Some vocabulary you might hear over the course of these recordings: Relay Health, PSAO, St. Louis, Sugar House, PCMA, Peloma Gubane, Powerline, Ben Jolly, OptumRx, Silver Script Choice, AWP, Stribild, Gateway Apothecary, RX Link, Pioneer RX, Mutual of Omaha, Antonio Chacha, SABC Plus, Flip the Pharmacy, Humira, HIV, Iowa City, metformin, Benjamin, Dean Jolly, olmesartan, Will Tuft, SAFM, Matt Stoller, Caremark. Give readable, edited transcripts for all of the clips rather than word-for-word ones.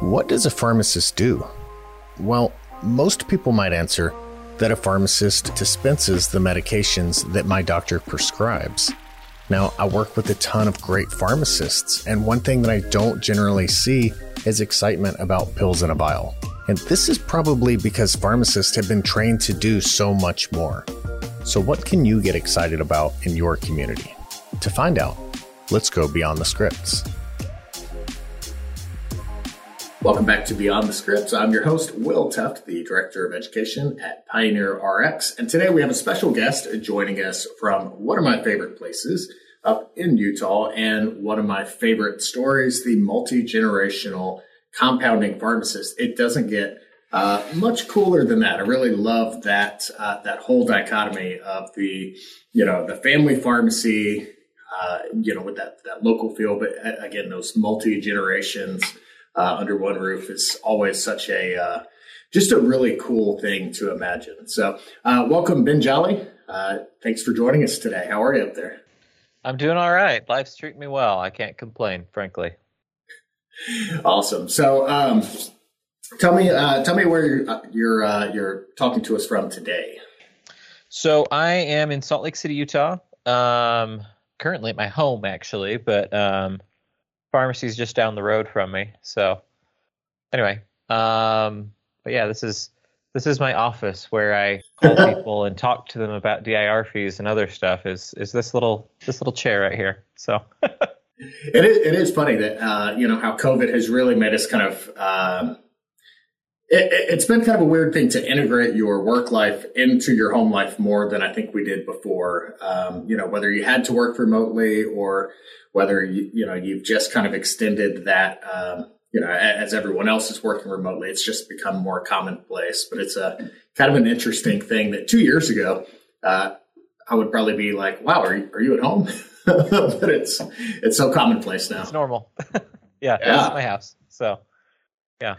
What does a pharmacist do? Well, most people might answer that a pharmacist dispenses the medications that my doctor prescribes. Now, I work with a ton of great pharmacists, and one thing that I don't generally see is excitement about pills in a vial. And this is probably because pharmacists have been trained to do so much more. So what can you get excited about in your community? To find out, let's go Beyond the Scripts. Welcome back to Beyond the Scripts. I'm your host, Will Tuft, the Director of Education at Pioneer RX. And today we have a special guest joining us from one of my favorite places up in Utah and one of my favorite stories, the multi-generational compounding pharmacist. It doesn't get much cooler than that. I really love that whole dichotomy of the family pharmacy, with that local feel. But again, those multi-generations under one roof is always such just a really cool thing to imagine. So welcome, Ben Jolly. Thanks for joining us today. How are you up there? I'm doing all right. Life's treating me well. I can't complain, frankly. Awesome. So tell me where you're talking to us from today. So I am in Salt Lake City, Utah, currently at my home, actually, but pharmacy's just down the road from me. So anyway, but yeah, this is my office where I call people and talk to them about DIR fees and other stuff. Is this little chair right here? So it is funny that how COVID has really made us kind of it's been kind of a weird thing to integrate your work life into your home life more than I think we did before. Whether you had to work remotely or whether you've just kind of extended that. As everyone else is working remotely, it's just become more commonplace. But it's a kind of an interesting thing that 2 years ago, I would probably be like, "Wow, are you at home?" But it's so commonplace now. It's normal. Yeah. This is my house. So, yeah.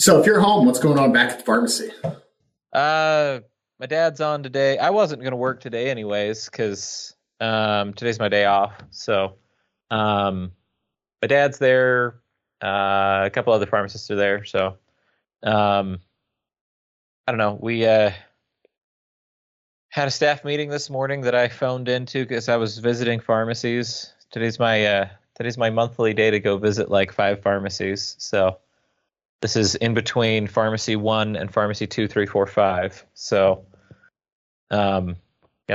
So if you're home, what's going on back at the pharmacy? My dad's on today. I wasn't going to work today anyways because today's my day off. So, my dad's there. A couple other pharmacists are there, so I don't know. We had a staff meeting this morning that I phoned into because I was visiting pharmacies. Today's my monthly day to go visit like 5 pharmacies. So this is in between pharmacy 1 and pharmacy 2, 3, 4, 5. So that's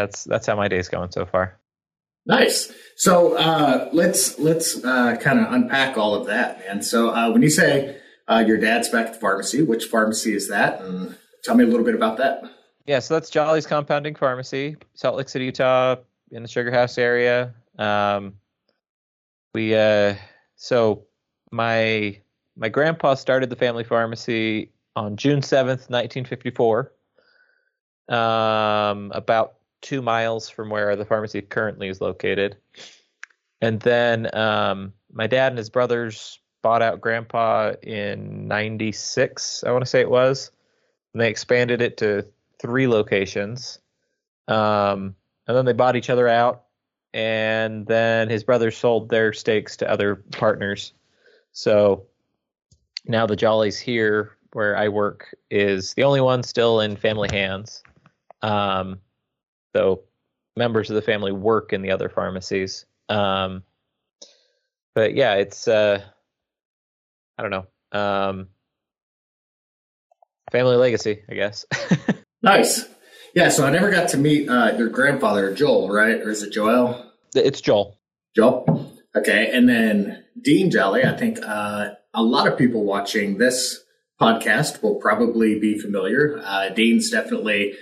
how my day's going so far. Nice. So let's kind of unpack all of that, man. So when you say your dad's back at the pharmacy, which pharmacy is that? And tell me a little bit about that. Yeah, so that's Jolly's Compounding Pharmacy, Salt Lake City, Utah, in the Sugar House area. So my grandpa started the family pharmacy on June 7th, 1954. About 2 miles from where the pharmacy currently is located. And then my dad and his brothers bought out grandpa in 96, I want to say it was. And they expanded it to 3 locations. And then they bought each other out. And then his brothers sold their stakes to other partners. So now the Jollies here, where I work, is the only one still in family hands. So members of the family work in the other pharmacies. But yeah, it's, I don't know. Family legacy, I guess. Nice. Yeah. So I never got to meet, your grandfather, Joel, right? Or is it Joel? It's Joel. Joel. Okay. And then Dean Jolly, I think, a lot of people watching this podcast will probably be familiar. Dean's definitely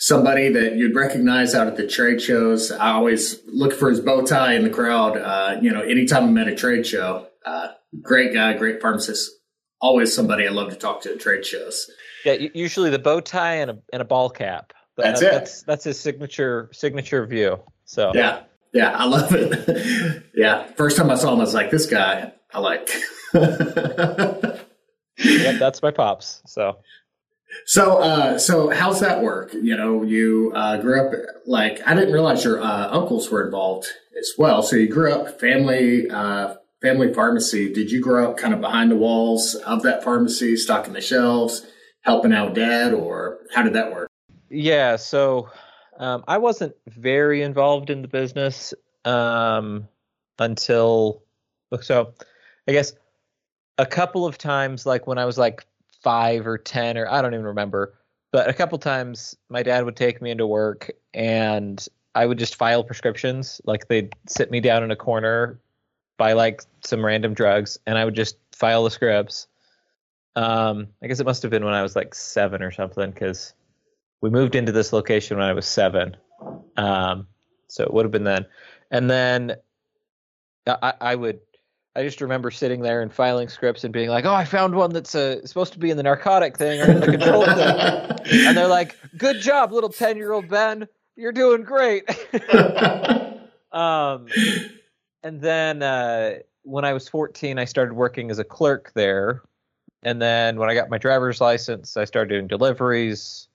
somebody that you'd recognize out at the trade shows. I always look for his bow tie in the crowd. Anytime I'm at a trade show, great guy, great pharmacist, always somebody I love to talk to at trade shows. Yeah, usually the bow tie and a ball cap. That's it. That's his signature view. So yeah, I love it. Yeah, first time I saw him, I was like, this guy I like. Yeah, that's my pops. So how's that work? You grew up, like, I didn't realize your uncles were involved as well. So you grew up family family pharmacy, did you grow up kind of behind the walls of that pharmacy, stocking the shelves, helping out dad, or how did that work? Yeah, so I wasn't very involved in the business until, so I guess a couple of times, like when I was like 5 or 10, or I don't even remember, but a couple times my dad would take me into work and I would just file prescriptions. Like they'd sit me down in a corner, buy like some random drugs, and I would just file the scripts. I guess it must have been when I was like 7 or something, because we moved into this location when I was 7. So it would have been then. And then I just remember sitting there and filing scripts and being like, oh, I found one that's supposed to be in the narcotic thing or in the control thing. And they're like, good job, little 10-year-old Ben. You're doing great. And then when I was 14, I started working as a clerk there. And then when I got my driver's license, I started doing deliveries.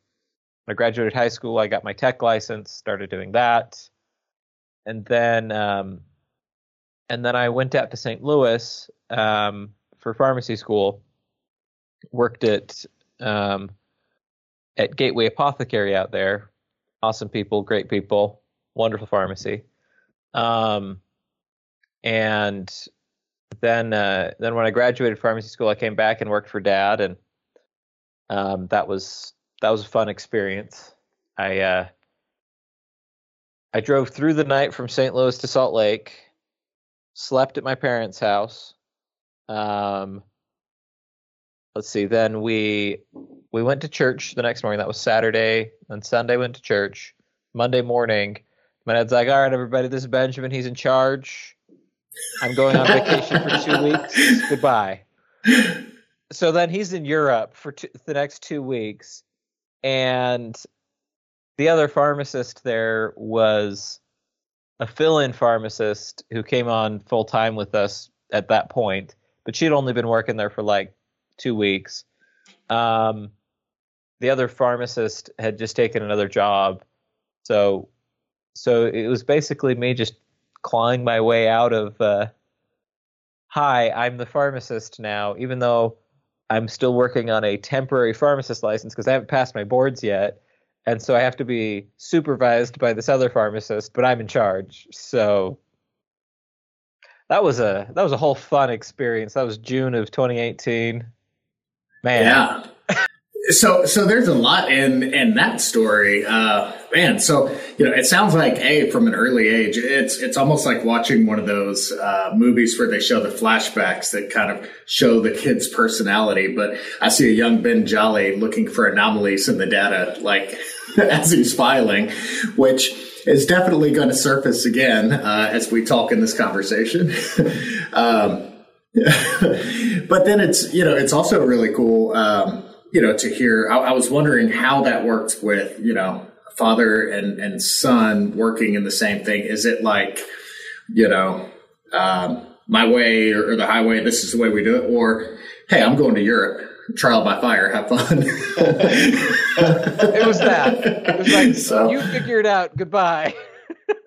When I graduated high school, I got my tech license, started doing that. And then I went out to St. Louis for pharmacy school, worked at Gateway Apothecary out there. Awesome people, great people, wonderful pharmacy. And then when I graduated pharmacy school, I came back and worked for dad, and that was a fun experience. I drove through the night from St. Louis to Salt Lake, slept at my parents' house. Let's see. Then we went to church the next morning. That was Saturday. On Sunday, went to church. Monday morning, my dad's like, "All right, everybody, this is Benjamin. He's in charge. I'm going on vacation for 2 weeks. Goodbye." So then he's in Europe for the next 2 weeks, and the other pharmacist there was a fill-in pharmacist who came on full time with us at that point, but she'd only been working there for like 2 weeks. The other pharmacist had just taken another job, so it was basically me just clawing my way out of hi, I'm the pharmacist now, even though I'm still working on a temporary pharmacist license because I haven't passed my boards yet, and so I have to be supervised by this other pharmacist, but I'm in charge. So that was a whole fun experience. That was June of 2018. Man. Yeah. So there's a lot in that story, man. So, you know, it sounds like, hey, from an early age, it's almost like watching one of those movies where they show the flashbacks that kind of show the kid's personality. But I see a young Ben Jolly looking for anomalies in the data, like as he's filing, which is definitely going to surface again as we talk in this conversation. But then it's, you know, it's also really cool. You know, to hear, I was wondering how that works with, you know, father and son working in the same thing. Is it like, you know, my way or the highway, this is the way we do it? Or, hey, I'm going to Europe, trial by fire, have fun. It was that. It was like, so, you figure it out, goodbye.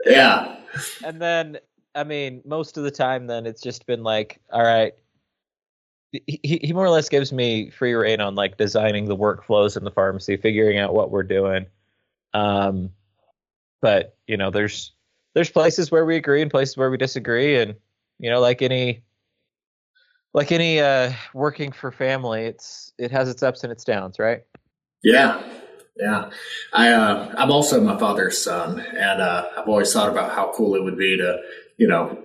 Yeah. And then, I mean, most of the time then it's just been like, all right. He more or less gives me free rein on like designing the workflows in the pharmacy, figuring out what we're doing. But you know, there's places where we agree and places where we disagree, and you know, like any working for family, it has its ups and its downs, right? Yeah, yeah. I'm also my father's son, and I've always thought about how cool it would be to, you know,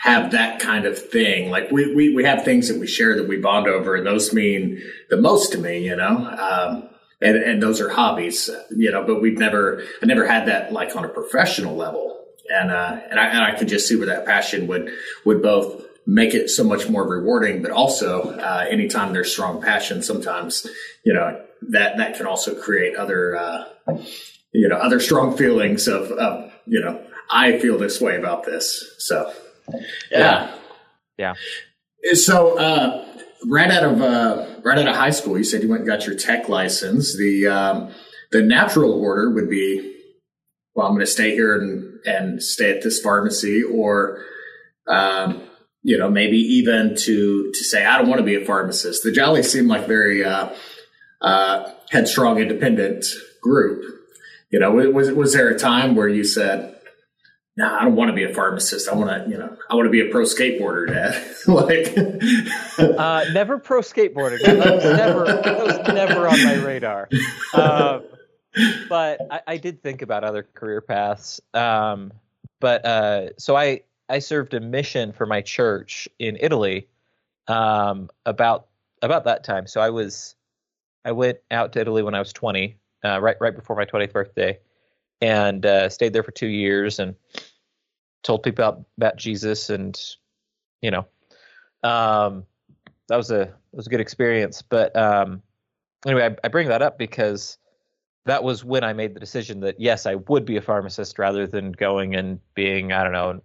have that kind of thing. Like we have things that we share that we bond over, and those mean the most to me, you know, and those are hobbies, you know, but I never had that like on a professional level. And I could just see where that passion would both make it so much more rewarding, but also anytime there's strong passion, sometimes, you know, that can also create other, you know, other strong feelings of, you know, I feel this way about this. So. Yeah. So, right out of high school, you said you went and got your tech license. The natural order would be, well, I'm going to stay here and stay at this pharmacy, or you know, maybe even to say, I don't want to be a pharmacist. The Jollies seem like very headstrong, independent group. You know, was there a time where you said, no, I don't want to be a pharmacist. I want to, I want to be a pro skateboarder, Dad. Never pro skateboarder. That was never on my radar. But I did think about other career paths. So I served a mission for my church in Italy about that time. So I went out to Italy when I was 20, right before my 20th birthday, and stayed there for 2 years and told people about Jesus, and that was a good experience. But anyway, I bring that up because that was when I made the decision that yes, I would be a pharmacist rather than going and being, I don't know.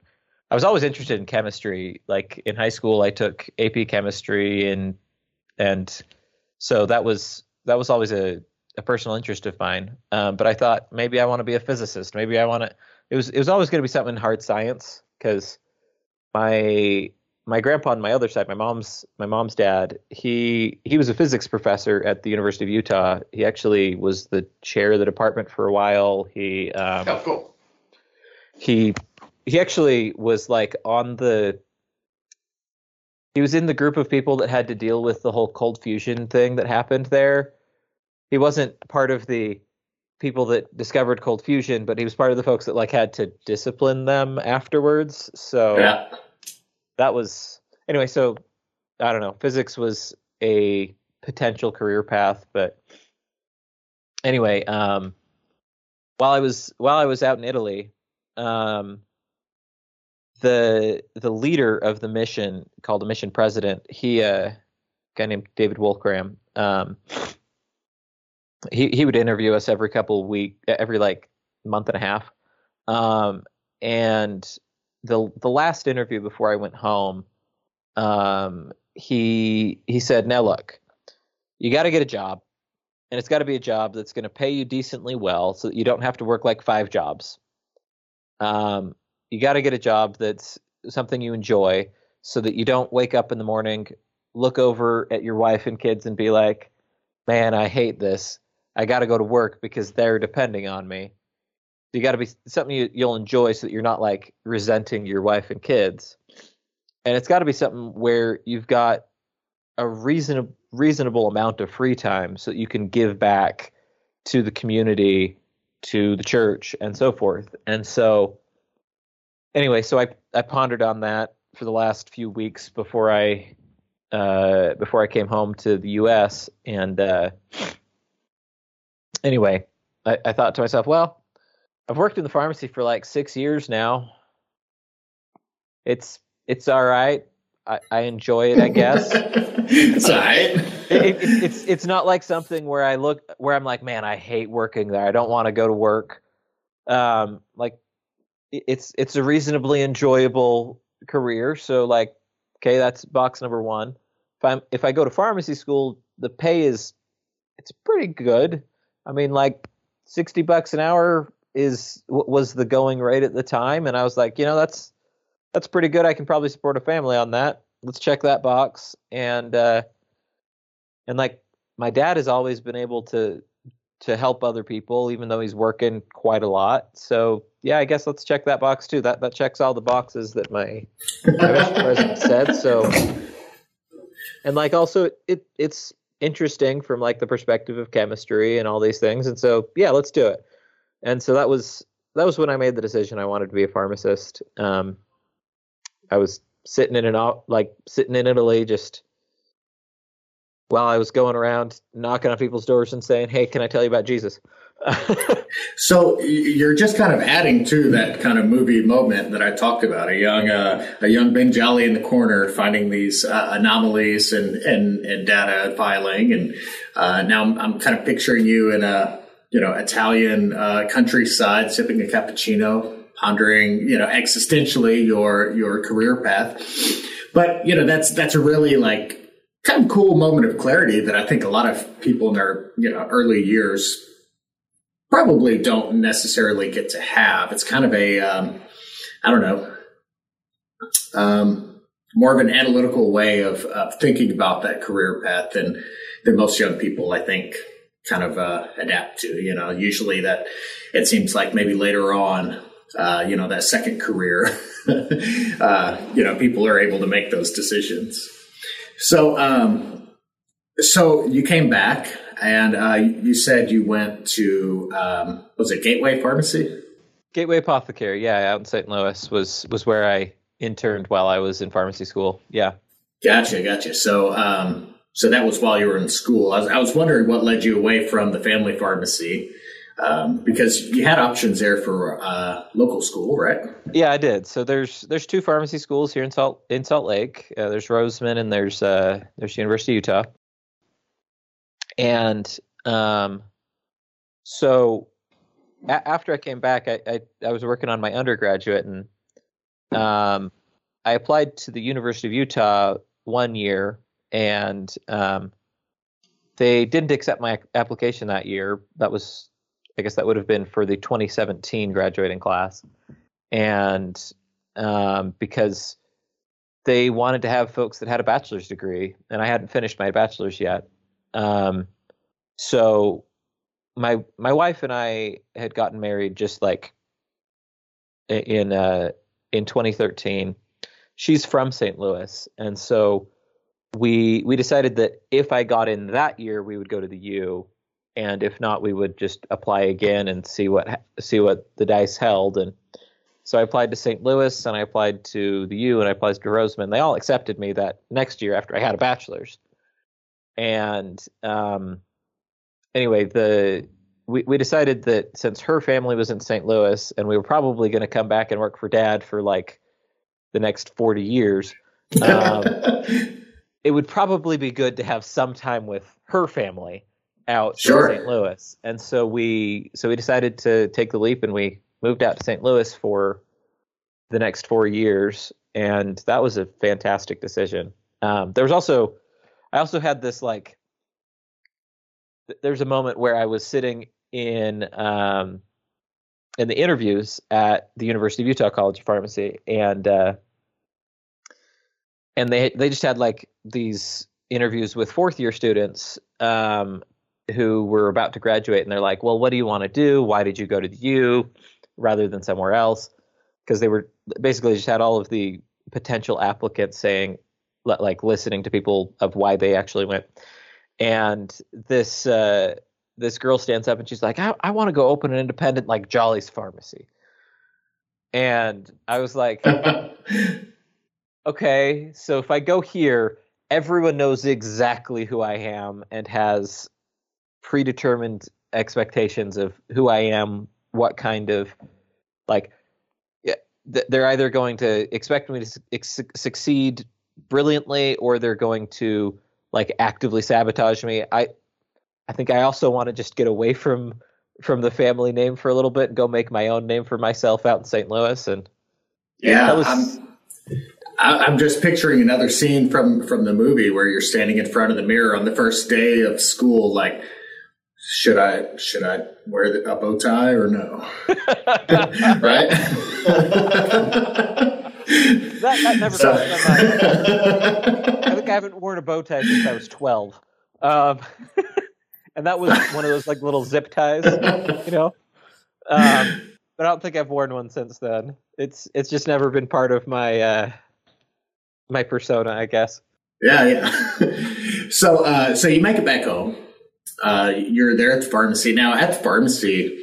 I was always interested in chemistry. Like in high school, I took AP chemistry, and so that was always a personal interest of mine. But I thought maybe I want to be a physicist. Maybe I want to, it was always going to be something in hard science, because my grandpa on my other side, my mom's dad, he was a physics professor at the University of Utah. He actually was the chair of the department for a while. Cool. He actually was like he was in the group of people that had to deal with the whole cold fusion thing that happened there. He wasn't part of the people that discovered cold fusion, but he was part of the folks that like had to discipline them afterwards. So yeah. That was anyway. So I don't know. Physics was a potential career path, but anyway, while I was out in Italy, the leader of the mission, called the mission president, a guy named David Wolfram, He would interview us every month and a half, and the last interview before I went home, he said, "Now look, you got to get a job, and it's got to be a job that's going to pay you decently well, so that you don't have to work like 5 jobs. You got to get a job that's something you enjoy, so that you don't wake up in the morning, look over at your wife and kids, and be like, man, I hate this. I got to go to work because they're depending on me." You got to be something you'll enjoy, so that you're not like resenting your wife and kids. And it's got to be something where you've got a reasonable amount of free time, so that you can give back to the community, to the church, and so forth. And so anyway, so I pondered on that for the last few weeks before I came home to the U.S. And anyway, I thought to myself, well, I've worked in the pharmacy for like 6 years now. It's all right. I enjoy it, I guess. It's all right. It's not like something where I'm like, man, I hate working there. I don't want to go to work. Like it's a reasonably enjoyable career. So like, okay, that's box number one. If I go to pharmacy school, the pay it's pretty good. I mean, like $60 an hour was the going rate at the time, and I was like, that's pretty good. I can probably support a family on that. Let's check that box. And like my dad has always been able to help other people, even though he's working quite a lot. So yeah, I guess let's check that box too. That checks all the boxes that my president said. So, and like also it's interesting from like the perspective of chemistry and all these things. And so yeah, let's do it. And so that was when I made the decision I wanted to be a pharmacist. I was sitting in Italy, just while I was going around knocking on people's doors and saying, "Hey, can I tell you about Jesus?" So you're just kind of adding to that kind of movie moment that I talked about, a young Ben Jolly in the corner finding these anomalies and data filing. And now I'm kind of picturing you in a Italian countryside sipping a cappuccino, pondering existentially your career path. But that's a really like kind of cool moment of clarity that I think a lot of people in their early years probably don't necessarily get to have. It's kind of a, more of an analytical way of thinking about that career path than most young people, I think, kind of adapt to. You know, usually that it seems like maybe later on, you know, that second career, you know, people are able to make those decisions. So, so you came back and you said you went to, was it Gateway Pharmacy? Gateway Apothecary, yeah, out in St. Louis was where I interned while I was in pharmacy school. Yeah. Gotcha. So, so that was while you were in school. I was wondering what led you away from the family pharmacy, because you had options there for local school, right? Yeah, I did. So there's two pharmacy schools here in Salt Lake. There's Roseman and there's University of Utah. And so after I came back, I was working on my undergraduate, and I applied to the University of Utah one year, and they didn't accept my application that year. That was, I guess that would have been for the 2017 graduating class. And because they wanted to have folks that had a bachelor's degree, and I hadn't finished my bachelor's yet. So my wife and I had gotten married just like in 2013. She's from St. Louis. And so we decided that if I got in that year, we would go to the U, and if not, we would just apply again and see what the dice held. And so I applied to St. Louis, and I applied to the U, and I applied to Roseman. They all accepted me that next year after I had a bachelor's. And anyway, we decided that since her family was in St. Louis, and we were probably going to come back and work for Dad for like the next 40 years, it would probably be good to have some time with her family out in St. Louis. And so we decided to take the leap, and we moved out to St. Louis for the next 4 years. And that was a fantastic decision. I also had this, like, there's a moment where I was sitting in the interviews at the University of Utah College of Pharmacy, and they just had like these interviews with fourth year students who were about to graduate, and they're like, well, what do you want to do? Why did you go to the U rather than somewhere else? Because they were basically just had all of the potential applicants saying, like, listening to people of why they actually went. And this girl stands up and she's like, I want to go open an independent like Jolly's Pharmacy. And I was like, okay, so if I go here, everyone knows exactly who I am and has predetermined expectations of who I am, what kind of, like, they're either going to expect me to succeed brilliantly, or they're going to like actively sabotage me. I think I also want to just get away from the family name for a little bit and go make my own name for myself out in St. Louis. And yeah, that was, I'm just picturing another scene from the movie where you're standing in front of the mirror on the first day of school, like, should I wear a bow tie or no? Right? That never crossed my mind. I think I haven't worn a bow tie since I was 12. And that was one of those like little zip ties, you know? But I don't think I've worn one since then. It's just never been part of my my persona, I guess. Yeah. So you make it back home. You're there at the pharmacy. Now at the pharmacy,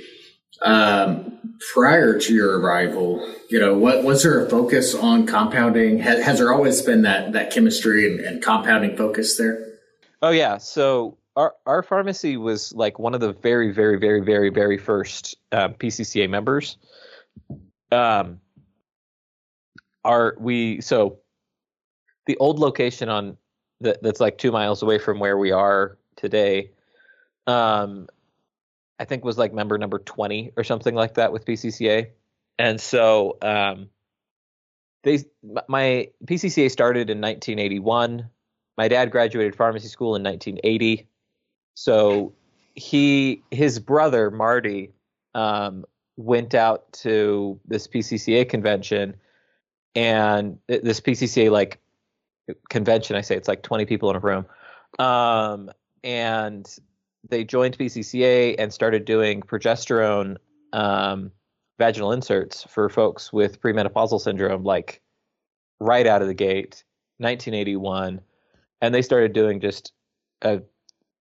prior to your arrival, you know, what was there a focus on compounding? Has there always been that chemistry and compounding focus there? Oh yeah. So our pharmacy was like one of the very, very, very, very, very first PCCA members. So the old location that's like 2 miles away from where we are today, I think was like member number 20 or something like that with PCCA. And so my PCCA started in 1981. My dad graduated pharmacy school in 1980. So his brother, Marty, went out to this PCCA convention, and this PCCA like convention, I say it's like 20 people in a room. And they joined PCCA and started doing progesterone vaginal inserts for folks with premenopausal syndrome, like right out of the gate, 1981. And they started doing just a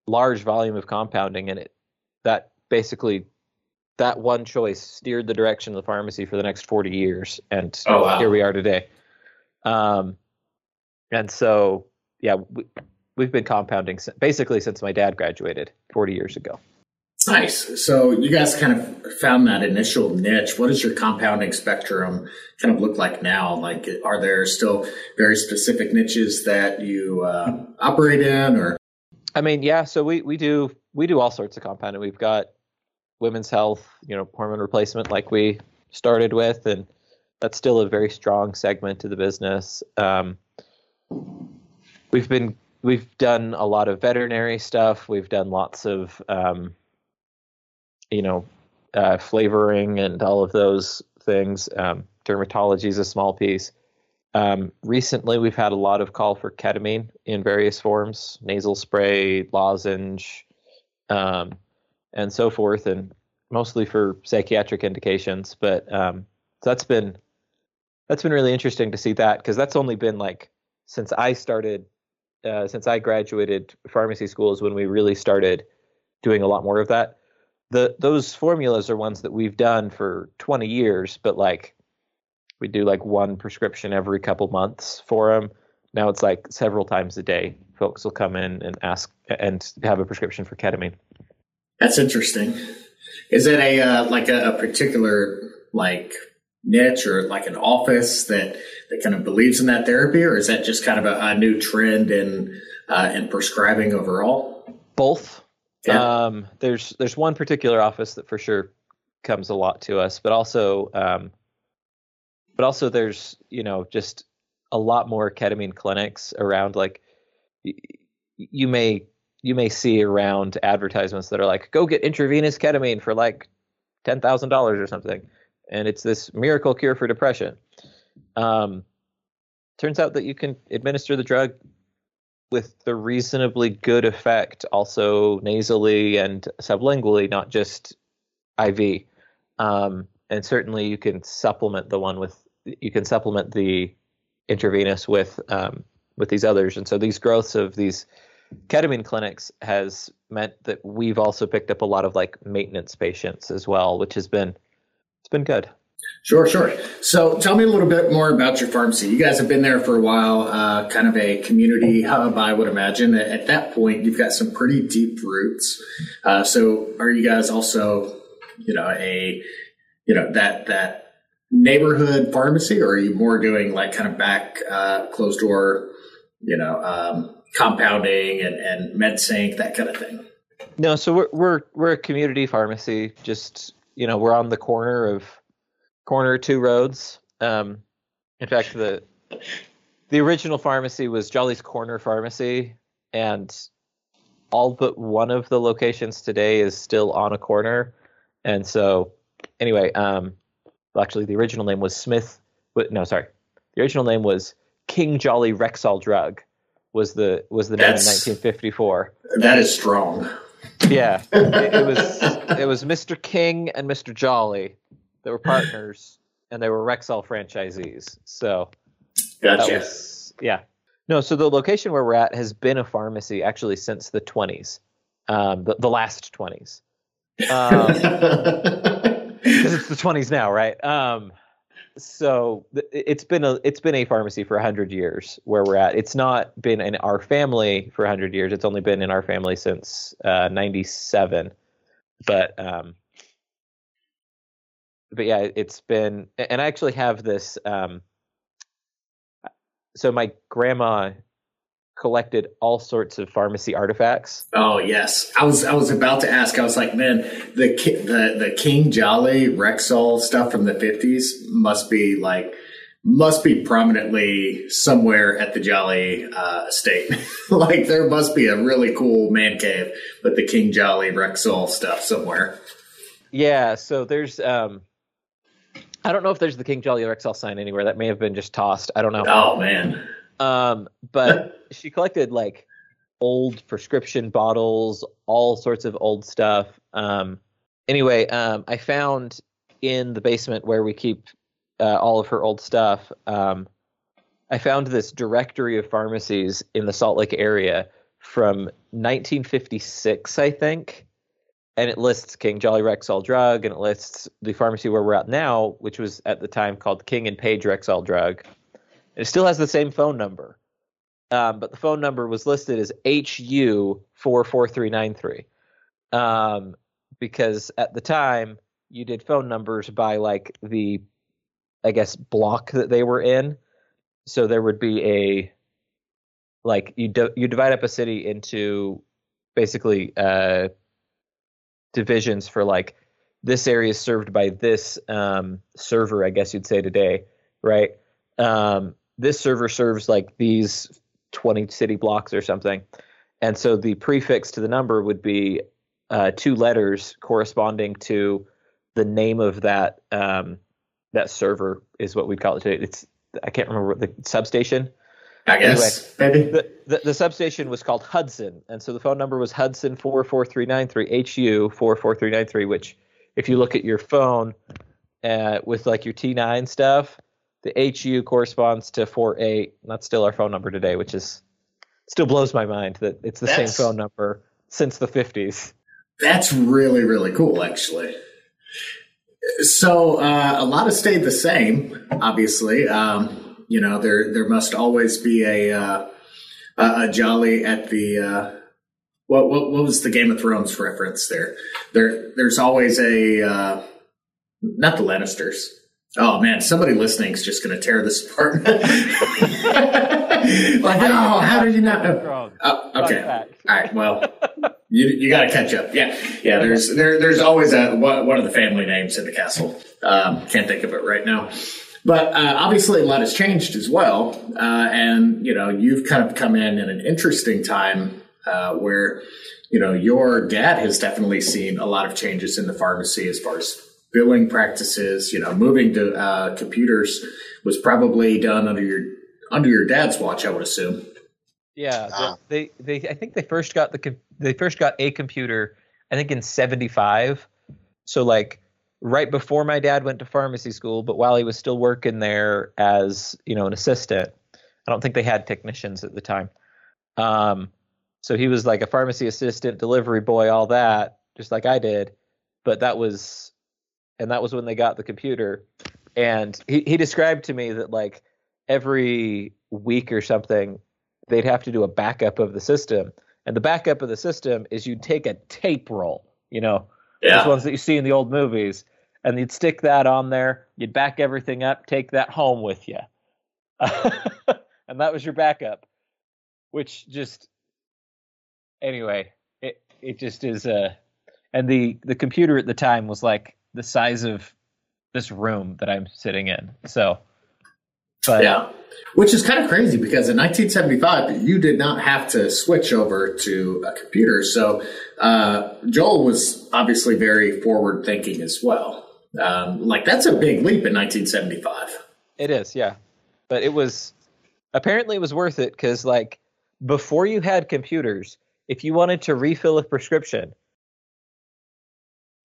large volume of compounding, and that basically that one choice steered the direction of the pharmacy for the next 40 years. And oh, wow. Here we are today. And so, yeah, we've been compounding basically since my dad graduated 40 years ago. Nice. So you guys kind of found that initial niche. What does your compounding spectrum kind of look like now? Like, are there still very specific niches that you operate in, or? I mean, yeah, so we do all sorts of compounding. We've got women's health, hormone replacement, like we started with, and that's still a very strong segment to the business. We've done a lot of veterinary stuff. We've done lots of, flavoring and all of those things. Dermatology is a small piece. Recently, we've had a lot of call for ketamine in various forms, nasal spray, lozenge, and so forth, and mostly for psychiatric indications. But so that's been really interesting to see that, because that's only been like since I started. Since I graduated pharmacy school is when we really started doing a lot more of that. Those formulas are ones that we've done for 20 years, but like we do like one prescription every couple months for them. Now it's like several times a day, folks will come in and ask and have a prescription for ketamine. That's interesting. Is it a particular like niche or like an office that kind of believes in that therapy, or is that just kind of a new trend in prescribing overall? Both. Yeah. There's one particular office that for sure comes a lot to us, but also there's just a lot more ketamine clinics around. Like you may see around advertisements that are like, go get intravenous ketamine for like $10,000 or something, and it's this miracle cure for depression. Turns out that you can administer the drug with the reasonably good effect also nasally and sublingually, not just IV. And certainly you can supplement the intravenous with these others. And so these growths of these ketamine clinics has meant that we've also picked up a lot of like maintenance patients as well, which has been, it's been good. Sure. So tell me a little bit more about your pharmacy. You guys have been there for a while, kind of a community hub, I would imagine. At that point, you've got some pretty deep roots. So are you guys also, that neighborhood pharmacy, or are you more doing like kind of back closed door, compounding and med sync, that kind of thing? No, so we're a community pharmacy. Just, we're on the corner of two roads. In fact, the original pharmacy was Jolly's Corner Pharmacy, and all but one of the locations today is still on a corner. And so anyway, actually the original name was The original name was King Jolly Rexall Drug was the name in 1954. That is strong. Yeah. it was Mr. King and Mr. Jolly. They were partners, and they were Rexall franchisees. So, gotcha. So the location where we're at has been a pharmacy actually since the 20s, the last 20s. Because it's the 20s now, right? It's been a pharmacy for 100 years where we're at. It's not been in our family for 100 years. It's only been in our family since 97, But yeah, it's been, and I actually have this, so my grandma collected all sorts of pharmacy artifacts. Oh yes. I was about to ask, I was like, man, the King Jolly Rexall stuff from the 50s must be prominently somewhere at the Jolly estate. Like there must be a really cool man cave with the King Jolly Rexall stuff somewhere. Yeah. So there's, I don't know if there's the King Jolly Rexall sign anywhere. That may have been just tossed. I don't know. Oh man. But she collected like old prescription bottles, all sorts of old stuff. Anyway, I found in the basement where we keep all of her old stuff, I found this directory of pharmacies in the Salt Lake area from 1956, I think. And it lists King, Jolly, Rexall, Drug, and it lists the pharmacy where we're at now, which was at the time called King and Page Rexall Drug. It still has the same phone number, but the phone number was listed as HU44393 because at the time you did phone numbers by like the, I guess, block that they were in. So there would be a, like, you divide up a city into basically divisions for like this area is served by this server, I guess you'd say today, right? This server serves like these 20 city blocks or something. And so the prefix to the number would be two letters corresponding to the name of that that server is what we'd call it today. It's, I can't remember what the substation. I guess. Anyway, the substation was called Hudson. And so the phone number was Hudson 44393, HU 44393, which if you look at your phone with like your T9 stuff, the HU corresponds to 48. That's still our phone number today, which is still blows my mind that it's the same phone number since the 50s. That's really, really cool, actually. So a lot has stayed the same, obviously. You know, there must always be a Jolly at the what was the Game of Thrones reference there? There's always a not the Lannisters. Oh man, somebody listening is just going to tear this apart. Like, oh, how did you not know? Oh, okay, all right. Well, you got to catch up. Yeah. There's always one of the family names in the castle. Can't think of it right now. But obviously, a lot has changed as well. And you know, you've kind of come in an interesting time where you know your dad has definitely seen a lot of changes in the pharmacy as far as billing practices. You know, moving to computers was probably done under your dad's watch, I would assume. Yeah, I think they first got a computer, I think in 1975. So like right before my dad went to pharmacy school, but while he was still working there as, you know, an assistant. I don't think they had technicians at the time. So he was like a pharmacy assistant, delivery boy, all that, just like I did. But that was when they got the computer. And he described to me that like every week or something, they'd have to do a backup of the system. And the backup of the system is you'd take a tape roll, you know, those ones that you see in the old movies, and you'd stick that on there, you'd back everything up, take that home with you. And that was your backup, which just, anyway, it just is, and the computer at the time was like the size of this room that I'm sitting in, so. But, yeah, which is kind of crazy because in 1975, you did not have to switch over to a computer. So Joel was obviously very forward thinking as well. Like that's a big leap in 1975. It is. Yeah. But it was worth it because like before you had computers, if you wanted to refill a prescription,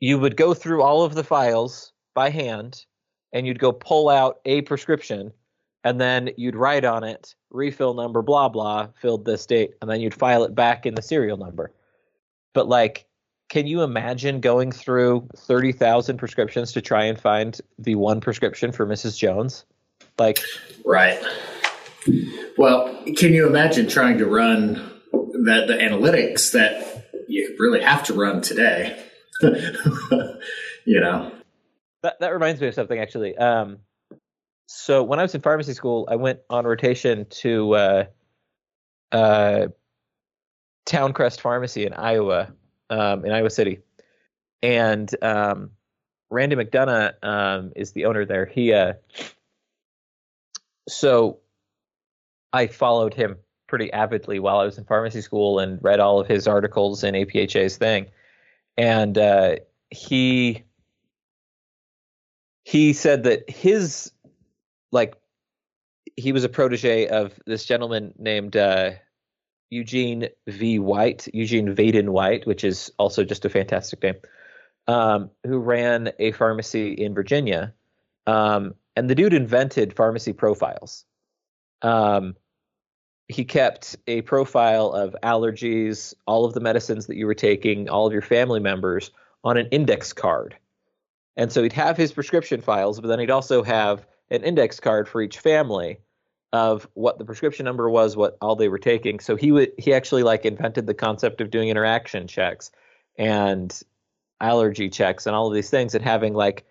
you would go through all of the files by hand and you'd go pull out a prescription. And then you'd write on it, refill number, blah, blah, filled this date. And then you'd file it back in the serial number. But like, can you imagine going through 30,000 prescriptions to try and find the one prescription for Mrs. Jones? Like, right. Well, can you imagine trying to run the analytics that you really have to run today? You know, that reminds me of something actually. So when I was in pharmacy school, I went on rotation to Towncrest Pharmacy in Iowa City. And Randy McDonough is the owner there. He so I followed him pretty avidly while I was in pharmacy school and read all of his articles in APHA's thing. And he said that his like he was a protege of this gentleman named Eugene V White, Eugene Vaden White, which is also just a fantastic name, who ran a pharmacy in Virginia. And the dude invented pharmacy profiles. He kept a profile of allergies, all of the medicines that you were taking, all of your family members on an index card. And so he'd have his prescription files, but then he'd also have an index card for each family of what the prescription number was, what all they were taking. So he actually like invented the concept of doing interaction checks and allergy checks and all of these things, and having like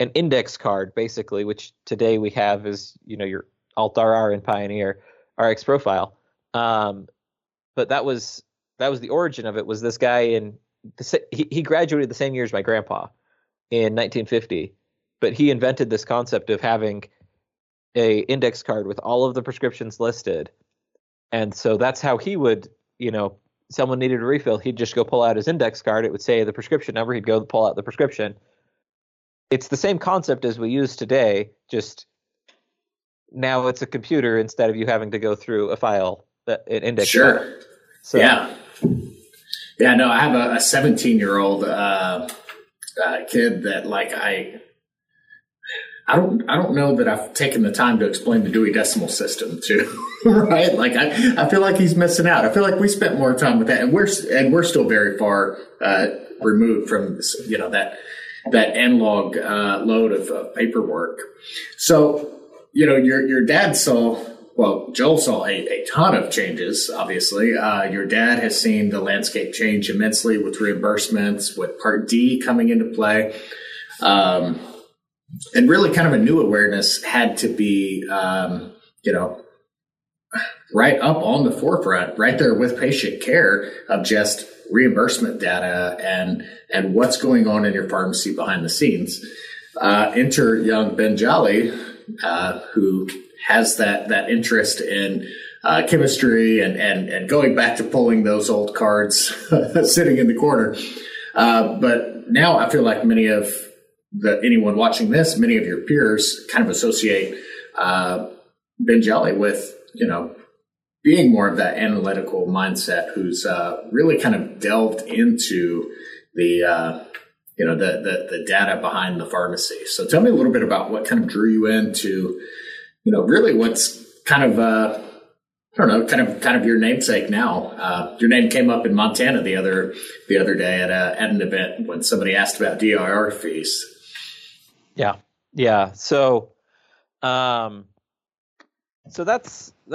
an index card basically, which today we have is, you know, your Alt-RR and Pioneer RX profile. But that was the origin of it. Was this guy he graduated the same year as my grandpa in 1950, but he invented this concept of having a index card with all of the prescriptions listed. And so that's how he would, you know, someone needed a refill, he'd just go pull out his index card. It would say the prescription number. He'd go pull out the prescription. It's the same concept as we use today, just now it's a computer instead of you having to go through a file, an index. Sure. So. Yeah. Yeah, no, I have a 17-year-old kid that like I don't know that I've taken the time to explain the Dewey Decimal System to, right? Like I feel like he's missing out. I feel like we spent more time with that, and we're still very far removed from, you know, that analog load of paperwork. So, you know, your dad saw, well, Joel saw a ton of changes, obviously. Your dad has seen the landscape change immensely with reimbursements, with Part D coming into play. And really kind of a new awareness had to be, you know, right up on the forefront, right there with patient care of just reimbursement data and what's going on in your pharmacy behind the scenes. Enter young Ben Jolly, who has that interest in chemistry and going back to pulling those old cards sitting in the corner. But now I feel like many of anyone watching this, many of your peers kind of associate Ben Jolly with, you know, being more of that analytical mindset, who's really kind of delved into the you know, the data behind the pharmacy. So tell me a little bit about what kind of drew you into, you know, really what's kind of, I don't know, kind of your namesake now. Your name came up in Montana the other day at an event when somebody asked about DIR fees. Yeah. So, so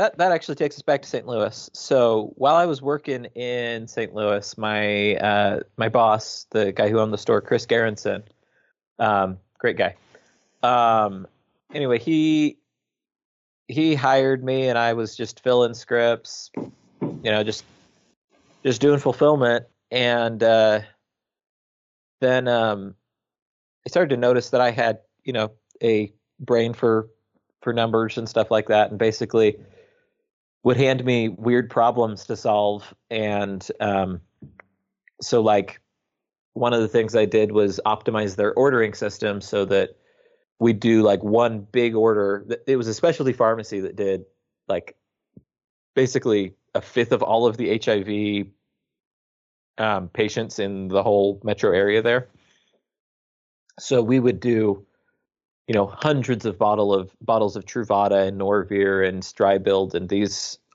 that actually takes us back to St. Louis. So while I was working in St. Louis, my boss, the guy who owned the store, Chris Garrison, great guy. Anyway, he hired me, and I was just filling scripts, you know, just doing fulfillment. And then I started to notice that I had, you know, a brain for numbers and stuff like that, and basically would hand me weird problems to solve. And so like one of the things I did was optimize their ordering system so that we do like one big order. It was a specialty pharmacy that did like basically a fifth of all of the HIV patients in the whole metro area there. So we would do, you know, hundreds of bottles of Truvada and Norvir and Stribild and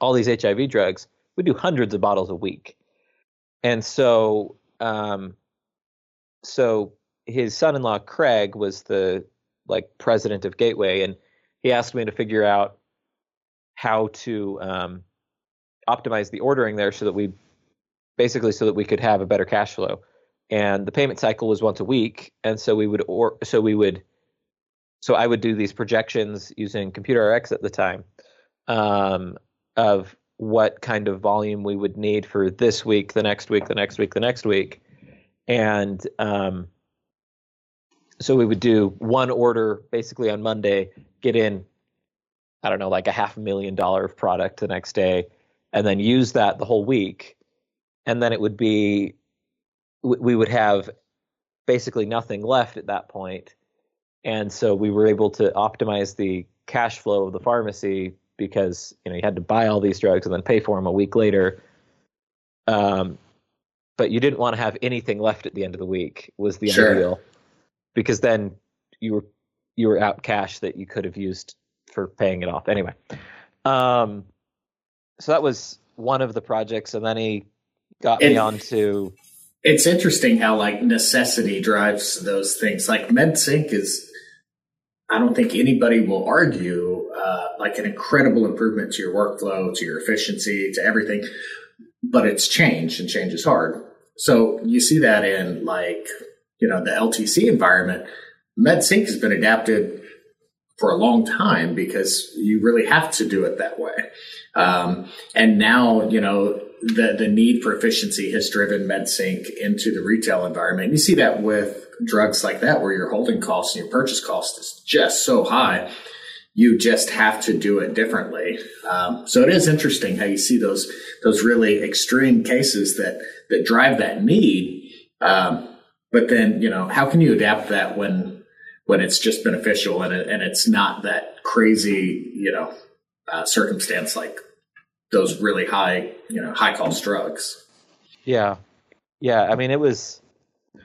all these HIV drugs. We do hundreds of bottles a week. And so, so his son-in-law Craig was the like president of Gateway, and he asked me to figure out how to optimize the ordering there so that we could have a better cash flow. And the payment cycle was once a week, and so I would do these projections using ComputerRx at the time of what kind of volume we would need for this week, the next week, the next week, the next week. And so we would do one order basically on Monday, get in, I don't know, like a $500,000 of product the next day, and then use that the whole week. And then it would be, we would have basically nothing left at that point. And so we were able to optimize the cash flow of the pharmacy because, you know, you had to buy all these drugs and then pay for them a week later. But you didn't want to have anything left at the end of the week was the ideal, because then you were out cash that you could have used for paying it off anyway. So that was one of the projects, and then he got me onto. It's interesting how like necessity drives those things. Like MedSync is, I don't think anybody will argue, like an incredible improvement to your workflow, to your efficiency, to everything, but it's change, and change is hard. So you see that in like, you know, the LTC environment. MedSync has been adapted for a long time because you really have to do it that way. And now, you know, the need for efficiency has driven MedSync into the retail environment. And you see that with drugs like that, where your holding costs and your purchase cost is just so high, you just have to do it differently. So it is interesting how you see those really extreme cases that drive that need. But then, you know, how can you adapt that when it's just beneficial and it's not that crazy, you know, circumstance like those really high, you know, high cost drugs. Yeah. Yeah. I mean, it was,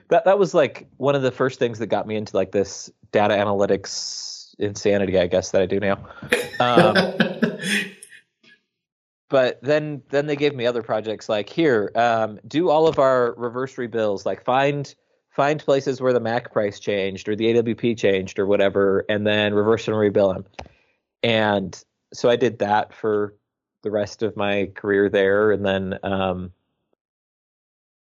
that was like one of the first things that got me into like this data analytics insanity, I guess, that I do now. But then they gave me other projects like here, do all of our reverse rebills, like find places where the MAC price changed or the AWP changed or whatever, and then reverse and rebill them. And so I did that for the rest of my career there. And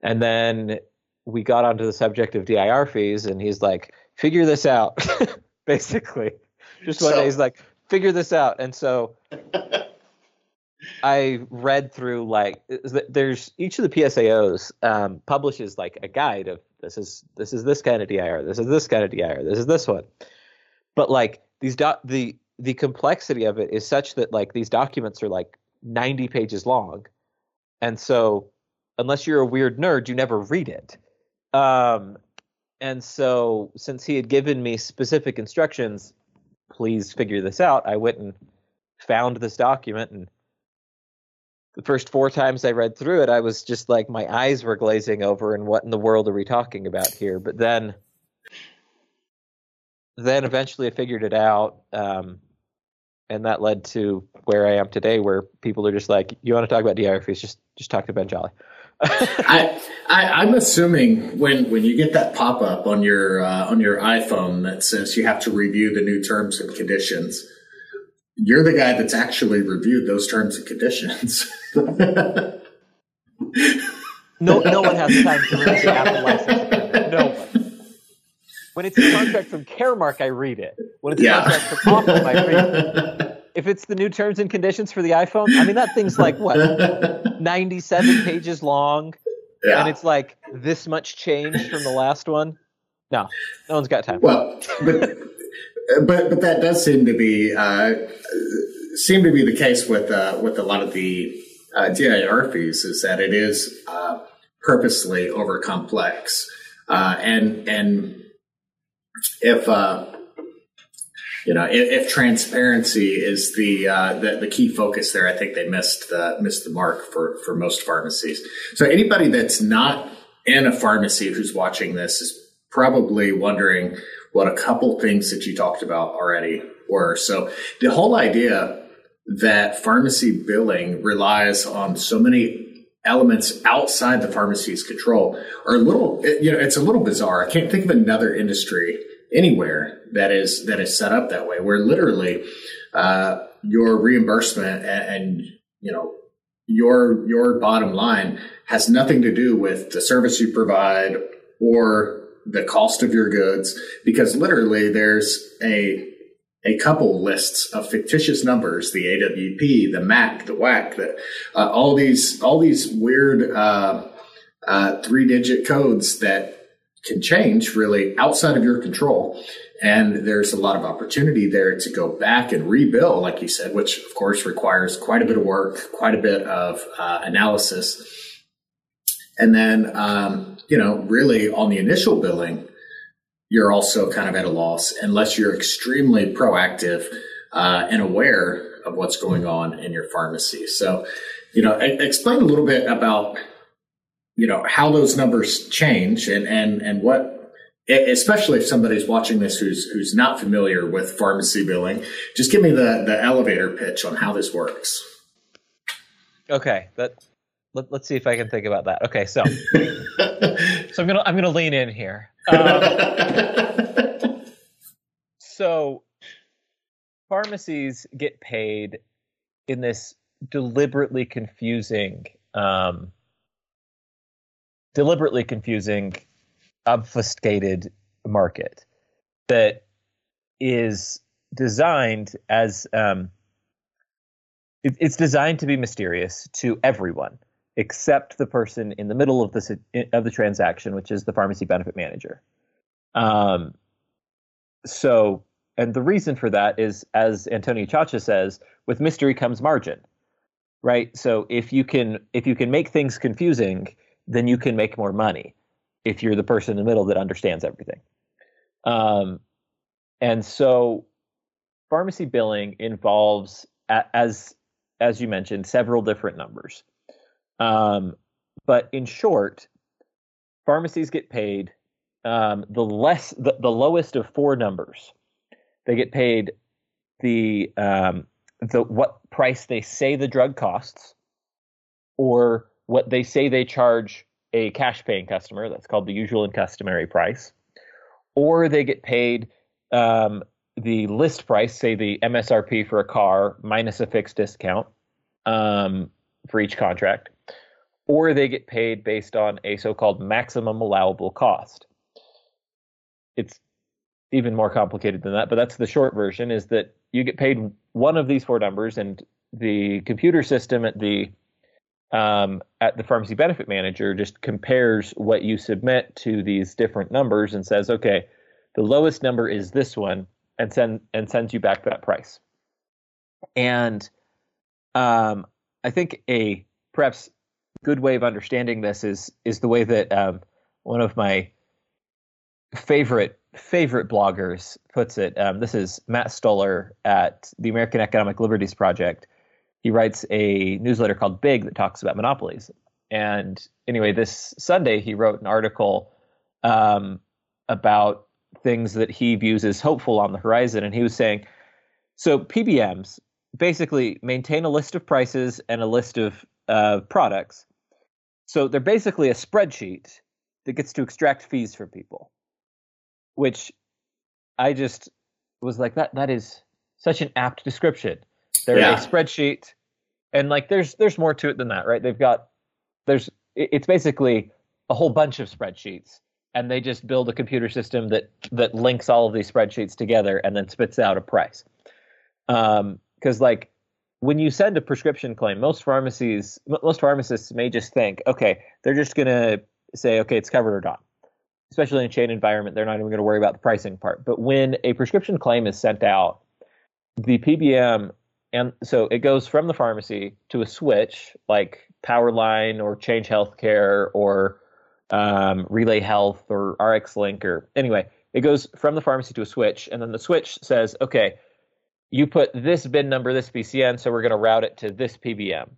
then we got onto the subject of DIR fees, and he's like, figure this out, basically. Just one day he's like, figure this out. And so I read through, like, there's each of the PSAOs publishes like a guide of this is this kind of DIR, this is this kind of DIR, this is this one. But like the complexity of it is such that like these documents are like 90 pages long. And so unless you're a weird nerd, you never read it. And so since he had given me specific instructions, please figure this out, I went and found this document. And the first four times I read through it, I was just like, my eyes were glazing over and what in the world are we talking about here? But then eventually I figured it out. And that led to where I am today, where people are just like, you want to talk about DIR fees, just talk to Ben Jolly. I'm assuming when you get that pop-up on your iPhone that says you have to review the new terms and conditions, you're the guy that's actually reviewed those terms and conditions. No one has time to read the Apple license agreement. No one. When it's a contract from Caremark, I read it. When it's a contract from Apple, I read it. If it's the new terms and conditions for the iPhone, I mean, that thing's like, what, 97 pages long? Yeah. And it's like this much change from the last one? No one's got time. Well, but that does seem to be the case with a lot of the DIR fees, is that it is purposely over complex. And If transparency is the key focus there, I think they missed the mark for most pharmacies. So anybody that's not in a pharmacy who's watching this is probably wondering what a couple things that you talked about already were. So the whole idea that pharmacy billing relies on so many elements outside the pharmacy's control are a little, you know, it's a little bizarre. I can't think of another industry anywhere that is set up that way, where literally your reimbursement and you know your bottom line has nothing to do with the service you provide or the cost of your goods, because literally there's a couple lists of fictitious numbers, the AWP, the MAC, the WAC, all these weird 3-digit codes that can change really outside of your control. And there's a lot of opportunity there to go back and rebill, like you said, which of course requires quite a bit of work, quite a bit of analysis. And then, really on the initial billing, you're also kind of at a loss unless you're extremely proactive and aware of what's going on in your pharmacy. So, you know, explain a little bit about, you know, how those numbers change and what, especially if somebody's watching this who's not familiar with pharmacy billing, just give me the elevator pitch on how this works. Okay, let's see if I can think about that. Okay, so I'm gonna lean in here. So pharmacies get paid in this deliberately confusing, obfuscated market that is designed as it's designed to be mysterious to everyone except the person in the middle of the transaction, which is the pharmacy benefit manager. So, and the reason for that is, as Antonio Chacha says, with mystery comes margin, right? So if you can make things confusing, then you can make more money, if you're the person in the middle that understands everything. And so pharmacy billing involves, as you mentioned, several different numbers. But in short, pharmacies get paid the lowest of four numbers. They get paid the what price they say the drug costs, or what they say they charge a cash paying customer, that's called the usual and customary price, or they get paid the list price, say the MSRP for a car minus a fixed discount for each contract, or they get paid based on a so-called maximum allowable cost. It's even more complicated than that, but that's the short version, is that you get paid one of these four numbers, and the computer system at the pharmacy benefit manager just compares what you submit to these different numbers and says, okay, the lowest number is this one, and sends you back that price. And I think a perhaps good way of understanding this is the way that one of my favorite bloggers puts it. This is Matt Stoller at the American Economic Liberties Project. He writes a newsletter called Big that talks about monopolies. And anyway, this Sunday, he wrote an article about things that he views as hopeful on the horizon. And he was saying, so PBMs basically maintain a list of prices and a list of products. So they're basically a spreadsheet that gets to extract fees from people, which I just was like, that is such an apt description. They're a spreadsheet, and like there's more to it than that, right? It's basically a whole bunch of spreadsheets, and they just build a computer system that links all of these spreadsheets together and then spits out a price. Because like when you send a prescription claim, most pharmacists may just think, okay, they're just gonna say, okay, it's covered or not. Especially in a chain environment, they're not even gonna worry about the pricing part. But when a prescription claim is sent out, the PBM. And so it goes from the pharmacy to a switch like Powerline or Change Healthcare or Relay Health or RX Link, or anyway, it goes from the pharmacy to a switch. And then the switch says, okay, you put this BIN number, this PCN, so we're going to route it to this PBM.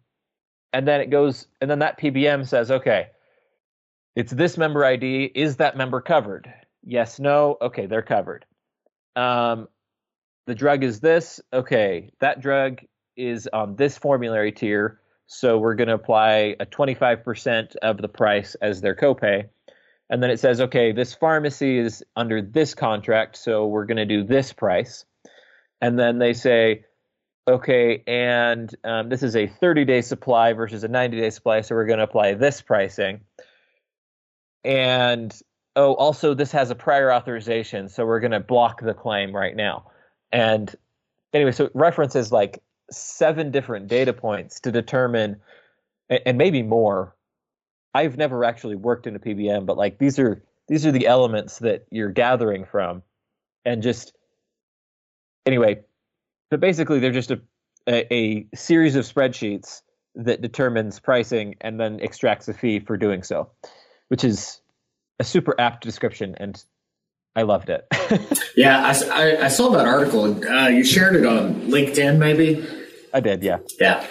And then it goes, and then that PBM says, okay, it's this member ID. Is that member covered? Yes, no. Okay, they're covered. The drug is this. Okay, that drug is on this formulary tier, so we're going to apply a 25% of the price as their copay. And then it says, okay, this pharmacy is under this contract, so we're going to do this price. And then they say, okay, and this is a 30-day supply versus a 90-day supply, so we're going to apply this pricing. And, oh, also this has a prior authorization, so we're going to block the claim right now. And anyway, so it references like seven different data points to determine, and maybe more. I've never actually worked in a PBM, but like these are the elements that you're gathering from, and just anyway. But basically, they're just a series of spreadsheets that determines pricing and then extracts a fee for doing so, which is a super apt description and I loved it. Yeah, I saw that article. You shared it on LinkedIn, maybe? I did, yeah. Yeah.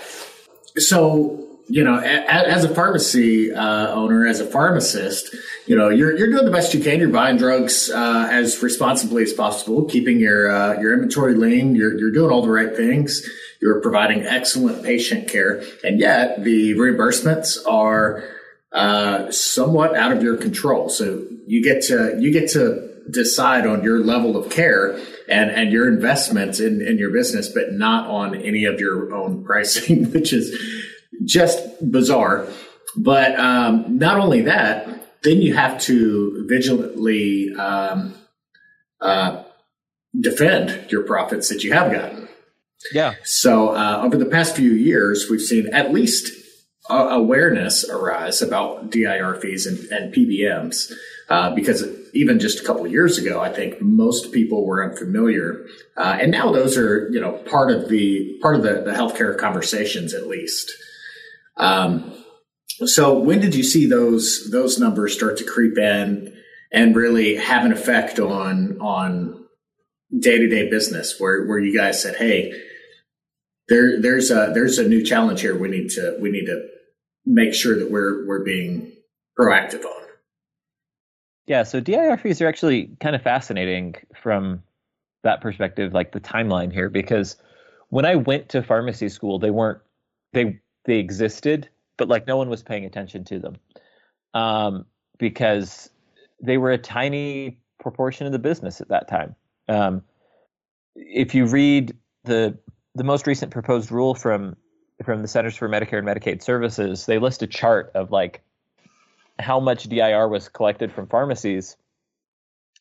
So, you know, as a pharmacy owner, as a pharmacist, you know, you're doing the best you can. You're buying drugs as responsibly as possible, keeping your inventory lean. You're doing all the right things. You're providing excellent patient care. And yet the reimbursements are somewhat out of your control. So you get to decide on your level of care and your investments in your business, but not on any of your own pricing, which is just bizarre. But not only that, then you have to vigilantly defend your profits that you have gotten. Yeah. So over the past few years, we've seen at least awareness arise about DIR fees and PBMs, because even just a couple of years ago, I think most people were unfamiliar. And now those are, you know, part of the healthcare conversations, at least. So when did you see those numbers start to creep in and really have an effect on day-to-day business where you guys said, hey, there's a new challenge here. We need to make sure that we're being proactive on. Yeah, so DIR fees are actually kind of fascinating from that perspective, like the timeline here, because when I went to pharmacy school, they existed, but like no one was paying attention to them because they were a tiny proportion of the business at that time. If you read the most recent proposed rule from the Centers for Medicare and Medicaid Services, they list a chart of like how much DIR was collected from pharmacies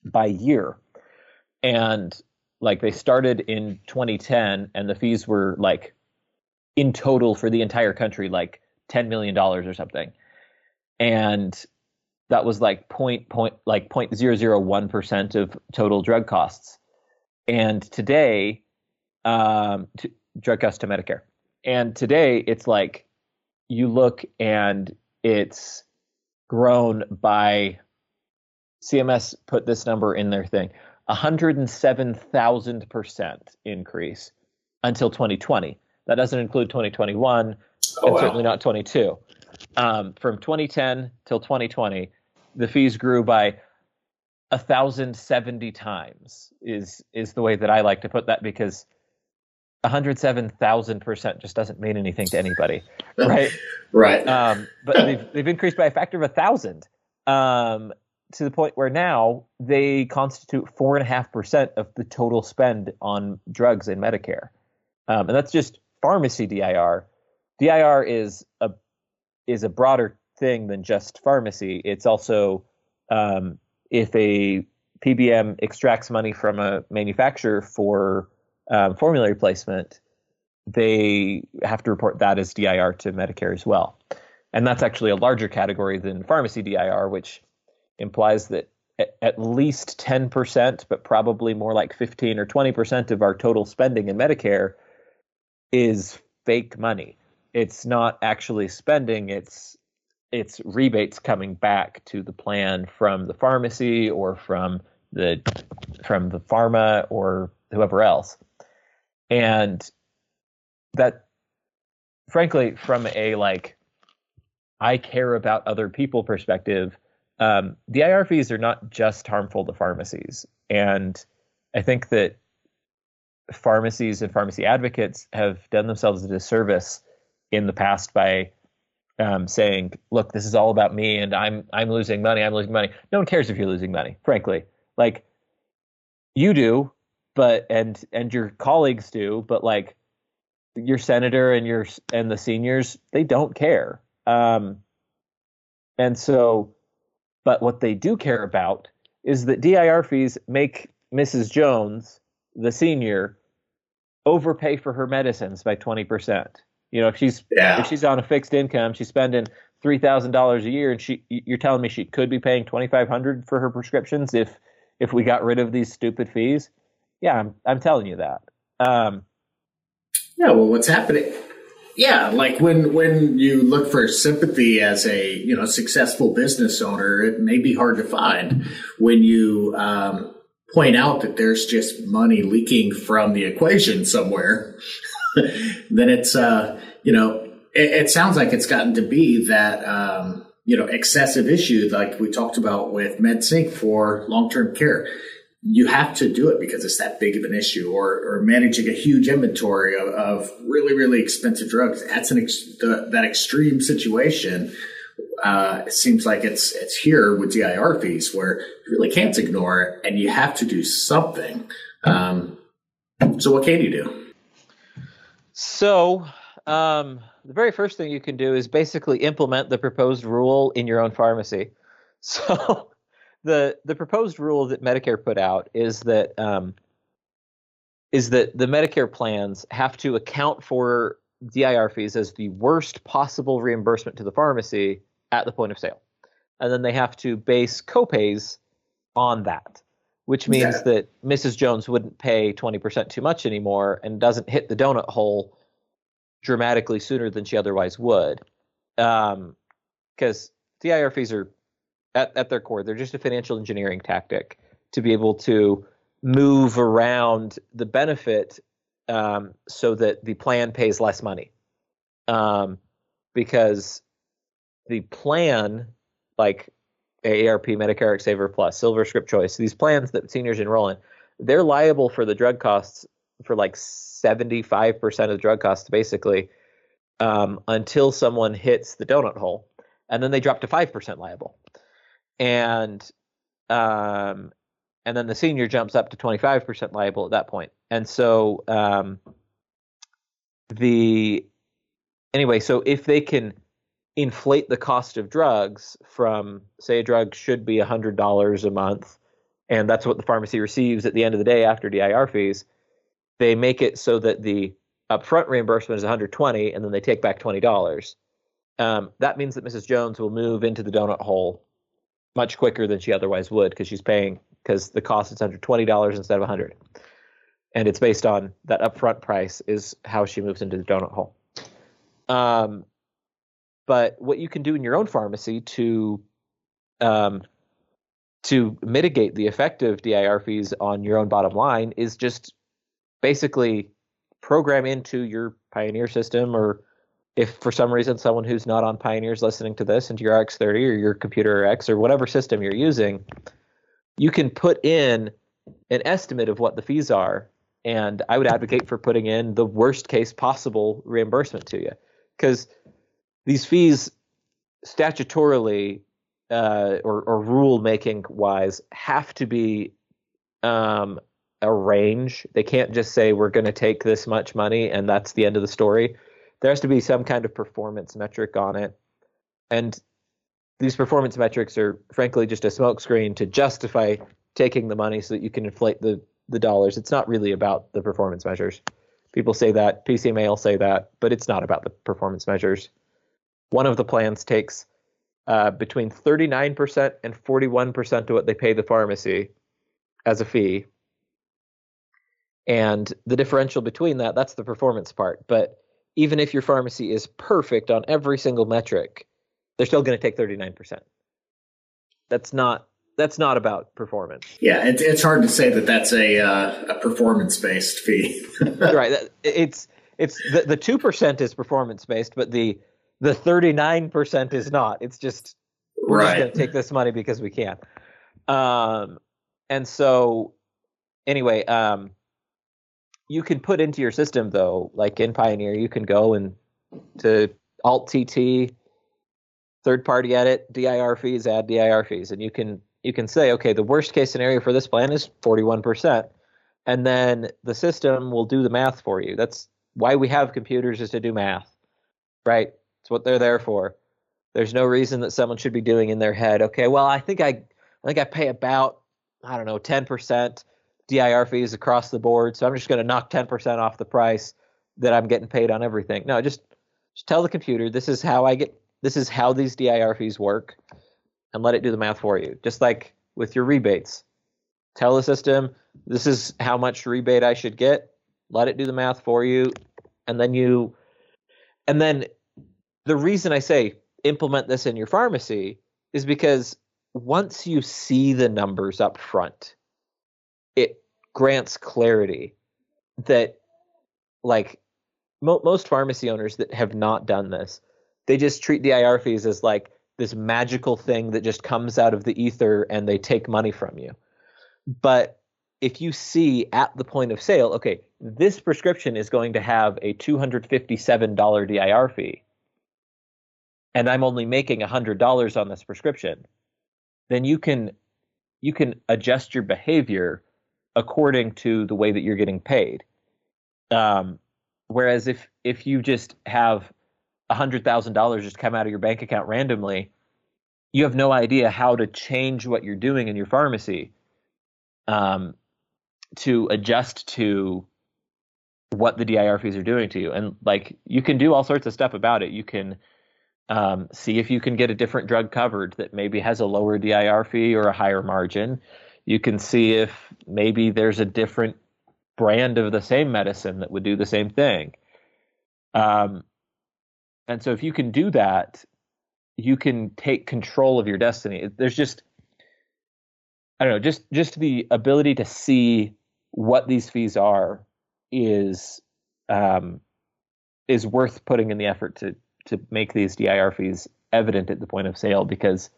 by year. And like they started in 2010 and the fees were like in total for the entire country, like $10 million or something. And that was like 0.001% of total drug costs. And today, drug costs to Medicare. And today it's like, you look and it's grown by, CMS put this number in their thing, 107,000% increase until 2020. That doesn't include 2021 and wow. Certainly not 22. From 2010 till 2020, the fees grew by 1,070 times is the way that I like to put that, because 107,000% just doesn't mean anything to anybody, right? Right. But they've increased by a factor of 1,000 to the point where now they constitute 4.5% of the total spend on drugs in Medicare, and that's just pharmacy DIR. DIR is a broader thing than just pharmacy. It's also if a PBM extracts money from a manufacturer for formulary placement, they have to report that as DIR to Medicare as well. And that's actually a larger category than pharmacy DIR, which implies that at least 10%, but probably more like 15 or 20% of our total spending in Medicare is fake money. It's not actually spending, it's rebates coming back to the plan from the pharmacy or from the pharma or whoever else. And that, frankly, from a like, I care about other people perspective, DIR fees are not just harmful to pharmacies. And I think that pharmacies and pharmacy advocates have done themselves a disservice in the past by saying, look, this is all about me and I'm losing money. I'm losing money. No one cares if you're losing money, frankly. Like, you do. But and your colleagues do, but like your senator and the seniors, they don't care. And so, but what they do care about is that DIR fees make Mrs. Jones, the senior, overpay for her medicines by 20%. You know, if she's on a fixed income, she's spending $3,000 a year, and you're telling me she could be paying $2,500 for her prescriptions if we got rid of these stupid fees. Yeah, I'm telling you that. Well, what's happening? Yeah, like when you look for sympathy as a, you know, successful business owner, it may be hard to find when you point out that there's just money leaking from the equation somewhere. Then it's, you know, it sounds like it's gotten to be that, you know, excessive issue like we talked about with MedSync for long-term care. You have to do it because it's that big of an issue, or managing a huge inventory of really, really expensive drugs. That's that extreme situation. It seems like it's here with DIR fees where you really can't ignore it and you have to do something. So what can you do? So the very first thing you can do is basically implement the proposed rule in your own pharmacy. So the proposed rule that Medicare put out is that the Medicare plans have to account for DIR fees as the worst possible reimbursement to the pharmacy at the point of sale. And then they have to base copays on that, which means that Mrs. Jones wouldn't pay 20% too much anymore and doesn't hit the donut hole dramatically sooner than she otherwise would. Because DIR fees are, at their core, they're just a financial engineering tactic to be able to move around the benefit so that the plan pays less money. Because the plan, like AARP, Medicare, Saver Plus, Silver Script Choice, these plans that seniors enroll in, they're liable for the drug costs for like 75% of the drug costs, basically, until someone hits the donut hole. And then they drop to 5% liable. And then the senior jumps up to 25% liable at that point. And so so if they can inflate the cost of drugs from, say, a drug should be $100 a month, and that's what the pharmacy receives at the end of the day after DIR fees, they make it so that the upfront reimbursement is $120, and then they take back $20. That means that Mrs. Jones will move into the donut hole much quicker than she otherwise would, because she's paying, because the cost is under $20 instead of $100, and it's based on that upfront price is how she moves into the donut hole. But what you can do in your own pharmacy to mitigate the effect of DIR fees on your own bottom line is just basically program into your Pioneer system, or if for some reason someone who's not on Pioneer's listening to this, into your RX30 or your ComputerRx or whatever system you're using, you can put in an estimate of what the fees are. And I would advocate for putting in the worst case possible reimbursement to you, because these fees statutorily or rule-making wise have to be a range. They can't just say we're going to take this much money and that's the end of the story. There has to be some kind of performance metric on it. And these performance metrics are, frankly, just a smokescreen to justify taking the money so that you can inflate the dollars. It's not really about the performance measures. People say that, PCMA will say that, but it's not about the performance measures. One of the plans takes between 39% and 41% to what they pay the pharmacy as a fee. And the differential between that, that's the performance part. But even if your pharmacy is perfect on every single metric, they're still going to take 39%. That's not about performance. Yeah, it's hard to say that that's a performance-based fee. Right. It's the 2% is performance-based, but the 39% is not. It's just we're just going to take this money because we can. And so, anyway. You can put into your system, though, like in Pioneer, you can go and to Alt-TT, third-party edit, DIR fees, add DIR fees. And you can say, okay, the worst-case scenario for this plan is 41%. And then the system will do the math for you. That's why we have computers, is to do math, right? It's what they're there for. There's no reason that someone should be doing in their head, okay, well, I think I pay about, 10%. DIR fees across the board, so I'm just going to knock 10% off the price that I'm getting paid on everything. No, just tell the computer this is how these DIR fees work, and let it do the math for you. Just like with your rebates, tell the system this is how much rebate I should get, let it do the math for you, and then you And then the reason I say implement this in your pharmacy is because once you see the numbers up front, it grants clarity that, like, most pharmacy owners that have not done this, they just treat the IR fees as like this magical thing that just comes out of the ether and they take money from you. But if you see at the point of sale, okay, this prescription is going to have a $257 DIR fee, and I'm only making $100 on this prescription, then you can adjust your behavior according to the way that you're getting paid. Whereas if you just have $100,000 just come out of your bank account randomly, you have no idea how to change what you're doing in your pharmacy to adjust to what the DIR fees are doing to you. And like, you can do all sorts of stuff about it. You can see if you can get a different drug covered that maybe has a lower DIR fee or a higher margin. You can see if maybe there's a different brand of the same medicine that would do the same thing. And so if you can do that, you can take control of your destiny. There's just, I don't know, just the ability to see what these fees are is worth putting in the effort to make these DIR fees evident at the point of sale, because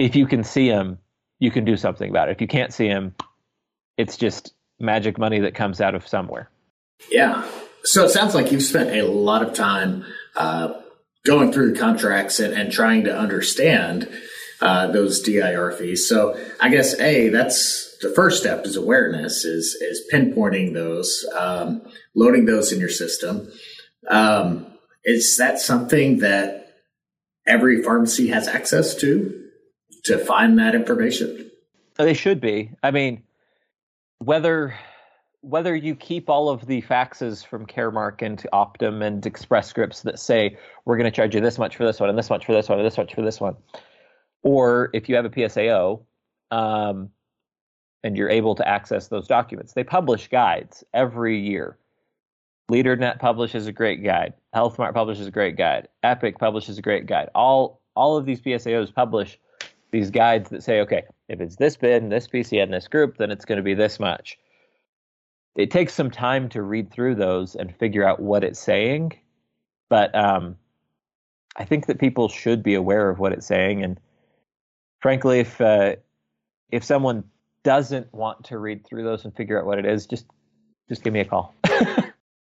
if you can see them, you can do something about it. If you can't see them, it's just magic money that comes out of somewhere. Yeah. So it sounds like you've spent a lot of time going through contracts and trying to understand those DIR fees. So I guess, A, that's the first step, is awareness, is pinpointing those, loading those in your system. Is that something that every pharmacy has access to find that information? They should be. I mean, whether you keep all of the faxes from Caremark and Optum and Express Scripts that say, we're going to charge you this much for this one and this much for this one and this much for this one, or if you have a PSAO and you're able to access those documents, they publish guides every year. LeaderNet publishes a great guide. HealthMart publishes a great guide. Epic publishes a great guide. All of these PSAOs publish these guides that say, okay, if it's this bin, this PC, and this group, then it's going to be this much. It takes some time to read through those and figure out what it's saying, but I think that people should be aware of what it's saying. And frankly, if someone doesn't want to read through those and figure out what it is, just give me a call.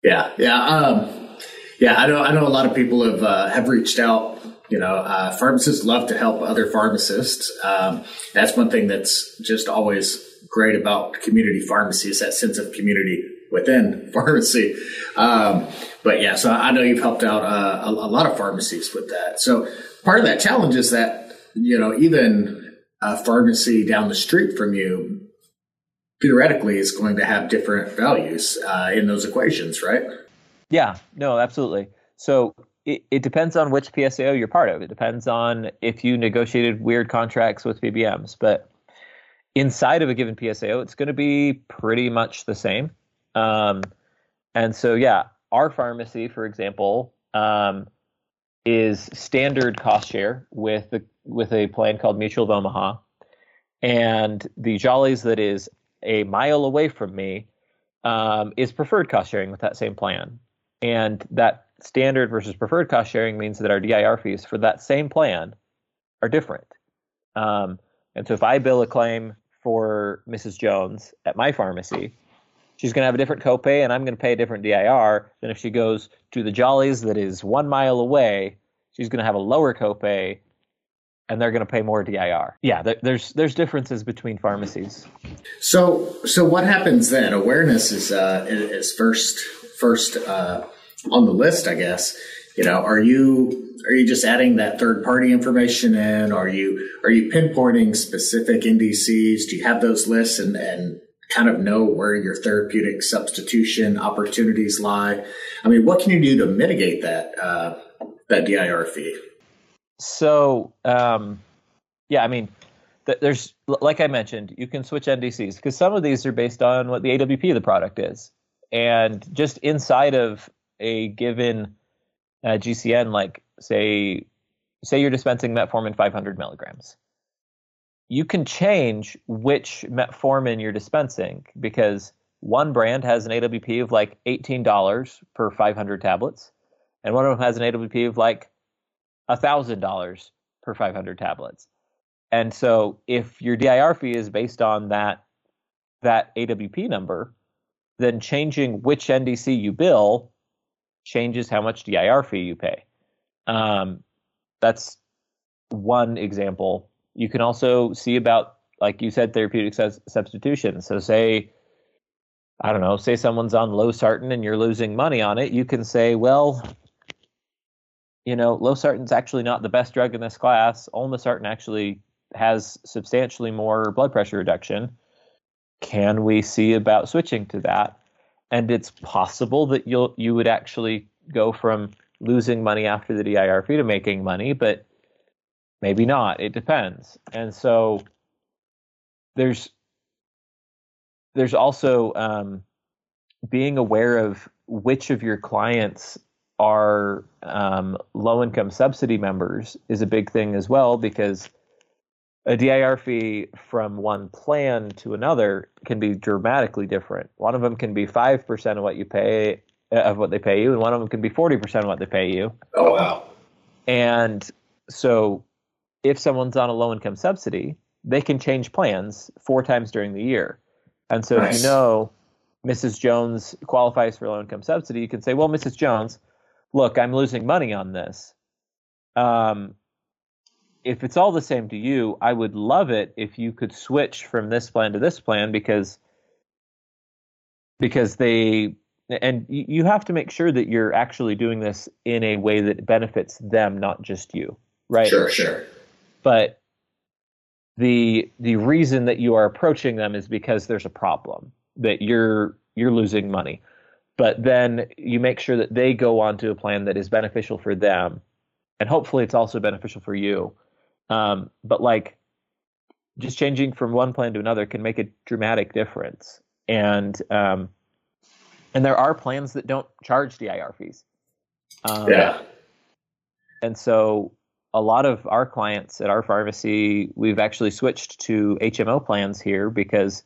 Yeah. I know a lot of people have reached out. You know, pharmacists love to help other pharmacists. That's one thing that's just always great about community pharmacy, is that sense of community within pharmacy. But yeah, so I know you've helped out a lot of pharmacies with that. So part of that challenge is that, you know, even a pharmacy down the street from you, theoretically, is going to have different values in those equations, right? Yeah, no, absolutely. So it depends on which PSAO you're part of. It depends on if you negotiated weird contracts with PBMs, but inside of a given PSAO, it's going to be pretty much the same. And so, yeah, our pharmacy, for example, is standard cost share with a plan called Mutual of Omaha, and the Jollies, that is a mile away from me, is preferred cost sharing with that same plan. And that standard versus preferred cost sharing means that our DIR fees for that same plan are different. And so if I bill a claim for Mrs. Jones at my pharmacy, she's going to have a different copay, and I'm going to pay a different DIR than if she goes to the Jollies, that is 1 mile away. She's going to have a lower copay, and they're going to pay more DIR. Yeah, there's differences between pharmacies. So what happens then? Awareness is first on the list, I guess. You know, are you just adding that third party information in? Are you pinpointing specific NDCs? Do you have those lists and kind of know where your therapeutic substitution opportunities lie? I mean, what can you do to mitigate that DIR fee? So, yeah, I mean, there's, like I mentioned, you can switch NDCs because some of these are based on what the AWP of the product is. And just inside of a given GCN, like say you're dispensing metformin 500 milligrams. You can change which metformin you're dispensing because one brand has an AWP of like $18 per 500 tablets, and one of them has an AWP of like $1,000 per 500 tablets. And so if your DIR fee is based on that AWP number, then changing which NDC you bill changes how much DIR fee you pay. That's one example. You can also see about, like you said, therapeutic substitution. So say, I don't know, say someone's on losartan and you're losing money on it. You can say, well, you know, losartan's actually not the best drug in this class. Olmesartan actually has substantially more blood pressure reduction. Can we see about switching to that? And it's possible that you would actually go from losing money after the DIR fee to making money, but maybe not. It depends. And so there's also being aware of which of your clients are low-income subsidy members is a big thing as well, because a DIR fee from one plan to another can be dramatically different. One of them can be 5% of what you pay, of what they pay you, and one of them can be 40% of what they pay you. Oh, wow. And so if someone's on a low-income subsidy, they can change plans 4 times during the year. And so nice. If you know Mrs. Jones qualifies for low-income subsidy, you can say, well, Mrs. Jones, look, I'm losing money on this. If it's all the same to you, I would love it if you could switch from this plan to this plan, because they, and you have to make sure that you're actually doing this in a way that benefits them, not just you, right? Sure. But the reason that you are approaching them is because there's a problem, that you're losing money. But then you make sure that they go on to a plan that is beneficial for them. And hopefully it's also beneficial for you. But like just changing from one plan to another can make a dramatic difference. And there are plans that don't charge DIR fees. Yeah. And so a lot of our clients at our pharmacy, we've actually switched to HMO plans here because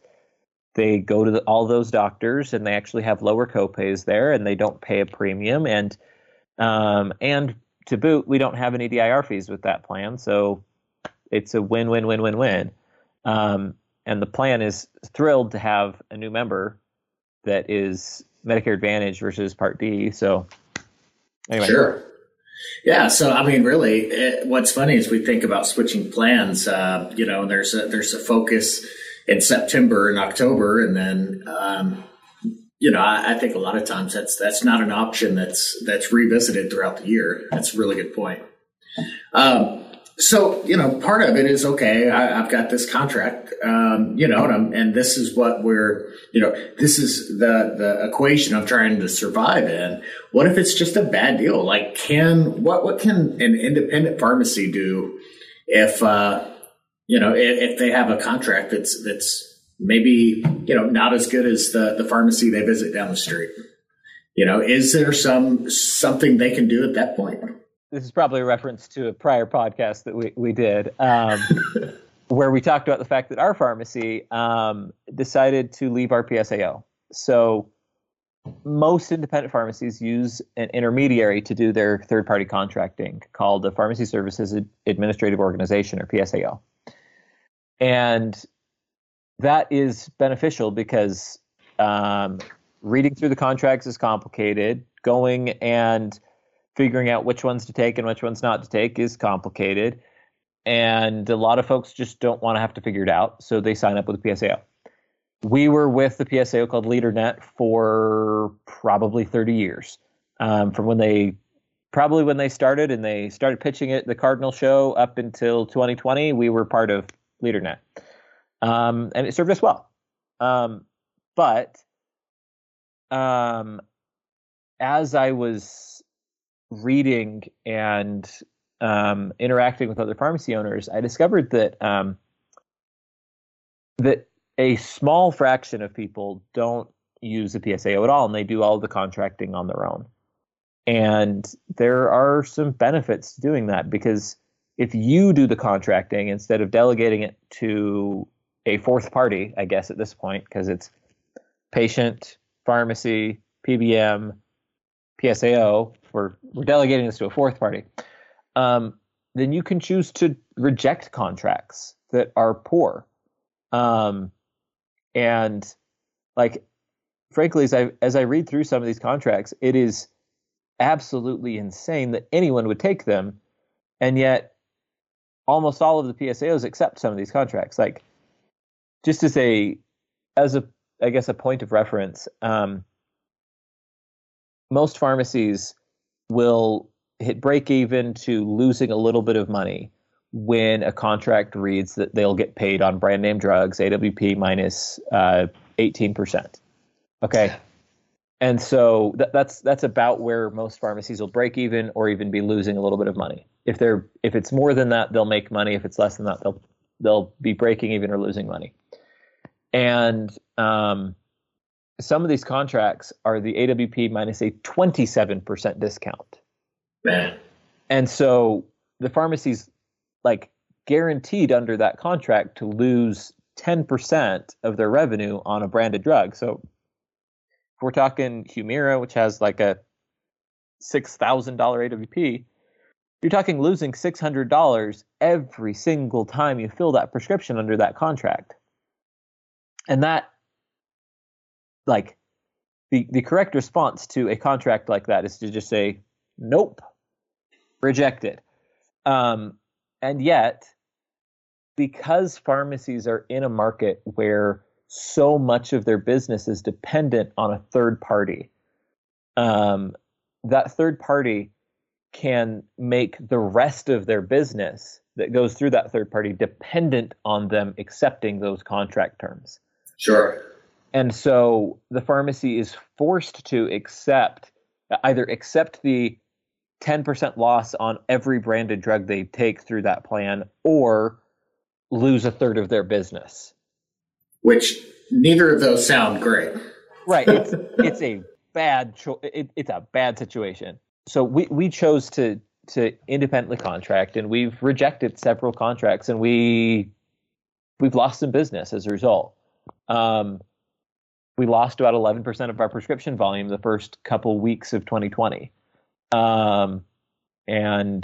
they go to all those doctors and they actually have lower copays there and they don't pay a premium. And to boot, we don't have any DIR fees with that plan. So it's a win-win-win-win-win. And the plan is thrilled to have a new member that is Medicare Advantage versus Part D. So anyway. Sure. Yeah. So, I mean, really, what's funny is we think about switching plans, you know, and there's a focus in September and October. And then, you know, I think a lot of times that's not an option that's revisited throughout the year. That's a really good point. So, you know, part of it is, okay, I've got this contract, you know, and this is what we're, you know, this is the equation I'm trying to survive in. What if it's just a bad deal? Like, what can an independent pharmacy do if, you know, if they have a contract that's maybe, you know, not as good as the pharmacy they visit down the street? You know, is there something they can do at that point? This is probably a reference to a prior podcast that we did, where we talked about the fact that our pharmacy decided to leave our PSAO. So most independent pharmacies use an intermediary to do their third-party contracting called the Pharmacy Services Administrative Organization, or PSAO. And that is beneficial because reading through the contracts is complicated. Going and figuring out which ones to take and which ones not to take is complicated. And a lot of folks just don't want to have to figure it out, so they sign up with the PSAO. We were with the PSAO called LeaderNet for probably 30 years, from when they started, and they started pitching it, the Cardinal show, up until 2020, we were part of LeaderNet. And it served us well. But as I was reading and interacting with other pharmacy owners, I discovered that that a small fraction of people don't use a PSAO at all, and they do all the contracting on their own. And there are some benefits to doing that, because if you do the contracting instead of delegating it to a fourth party, I guess at this point, because it's patient, pharmacy, PBM, PSAO, we're delegating this to a fourth party, then you can choose to reject contracts that are poor. And like, frankly, as I read through some of these contracts, it is absolutely insane that anyone would take them. And yet almost all of the PSAOs accept some of these contracts. Like, just as a point of reference, most pharmacies will hit break even to losing a little bit of money when a contract reads that they'll get paid on brand name drugs, AWP minus 18%. Okay. And so that's about where most pharmacies will break even or even be losing a little bit of money. If it's more than that, they'll make money. If it's less than that, they'll be breaking even or losing money. And some of these contracts are the AWP minus a 27% discount. Man. And so the pharmacy's like guaranteed under that contract to lose 10% of their revenue on a branded drug. So if we're talking Humira, which has like a $6,000 AWP, you're talking losing $600 every single time you fill that prescription under that contract. And that, like, the correct response to a contract like that is to just say, nope, rejected. And yet, because pharmacies are in a market where so much of their business is dependent on a third party, that third party can make the rest of their business that goes through that third party dependent on them accepting those contract terms. Sure. And so the pharmacy is forced to accept the 10% loss on every branded drug they take through that plan, or lose a third of their business. Which neither of those sound great. Right. It's a bad it's a bad situation. So we chose to independently contract, and we've rejected several contracts, and we've lost some business as a result. We lost about 11% of our prescription volume the first couple weeks of 2020. And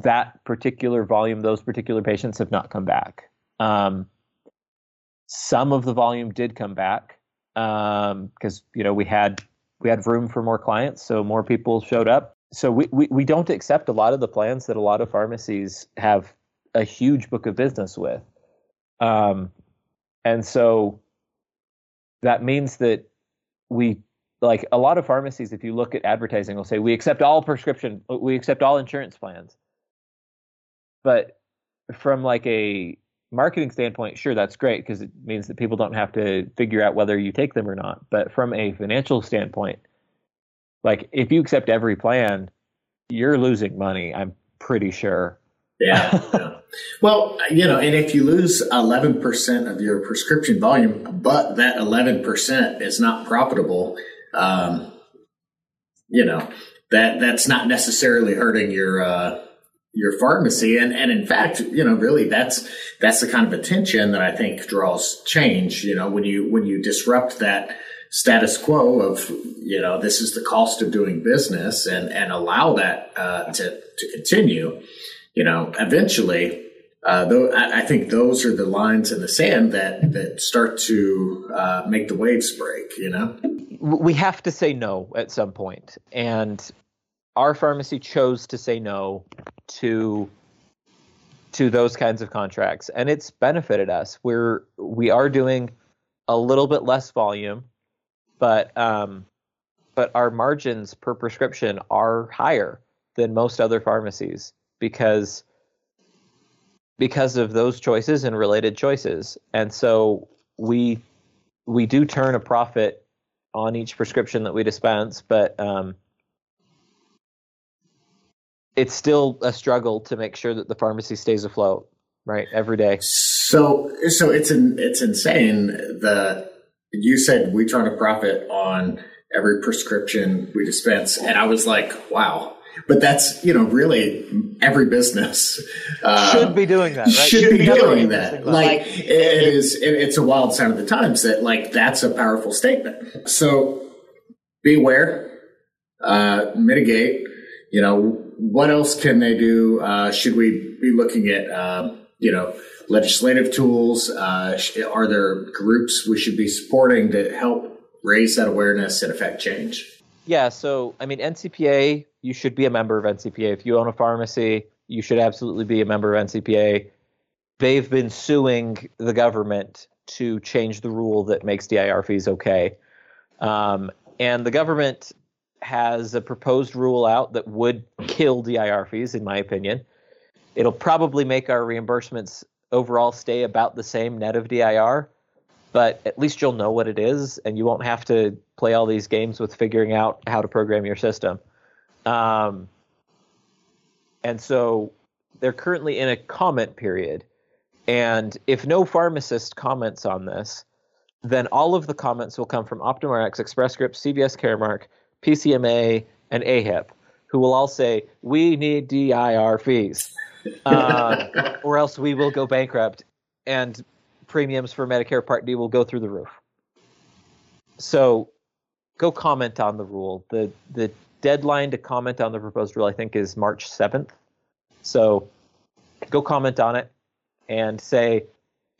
that particular volume, those particular patients have not come back. Some of the volume did come back, because, you know, we had room for more clients, so more people showed up. So we don't accept a lot of the plans that a lot of pharmacies have a huge book of business with. And so that means that like a lot of pharmacies, if you look at advertising, will say, we accept all insurance plans. But from like a marketing standpoint, sure, that's great, because it means that people don't have to figure out whether you take them or not. But from a financial standpoint, like if you accept every plan, you're losing money, I'm pretty sure. Yeah. Well, you know, and if you lose 11% of your prescription volume, but that 11% is not profitable, you know, that's not necessarily hurting your pharmacy. And in fact, you know, really that's the kind of attention that I think draws change. You know, when you disrupt that status quo of, you know, this is the cost of doing business, and allow that to continue, you know, eventually, I think those are the lines in the sand that start to make the waves break, you know? We have to say no at some point. And our pharmacy chose to say no to those kinds of contracts. And it's benefited us. We are doing a little bit less volume, but our margins per prescription are higher than most other pharmacies, because of those choices and related choices. And so we do turn a profit on each prescription that we dispense, but it's still a struggle to make sure that the pharmacy stays afloat, right, every day. So it's insane. You said we turn a profit on every prescription we dispense. And I was like, wow. But that's, you know, really every business should be doing that. Right? Should be doing that. Like it is. It's a wild sign of the times that like that's a powerful statement. So beware, mitigate. You know, what else can they do? Should we be looking at legislative tools? Are there groups we should be supporting to help raise that awareness and affect change? Yeah. So I mean, NCPA. You should be a member of NCPA. If you own a pharmacy, you should absolutely be a member of NCPA. They've been suing the government to change the rule that makes DIR fees okay. And the government has a proposed rule out that would kill DIR fees, in my opinion. It'll probably make our reimbursements overall stay about the same net of DIR, but at least you'll know what it is, and you won't have to play all these games with figuring out how to program your system. And so they're currently in a comment period. And if no pharmacist comments on this, then all of the comments will come from OptumRx, Express Scripts, CVS Caremark, PCMA, and AHIP, who will all say, we need DIR fees, or else we will go bankrupt and premiums for Medicare Part D will go through the roof. So go comment on the rule. The deadline to comment on the proposed rule, I think, is March 7th. So go comment on it and say,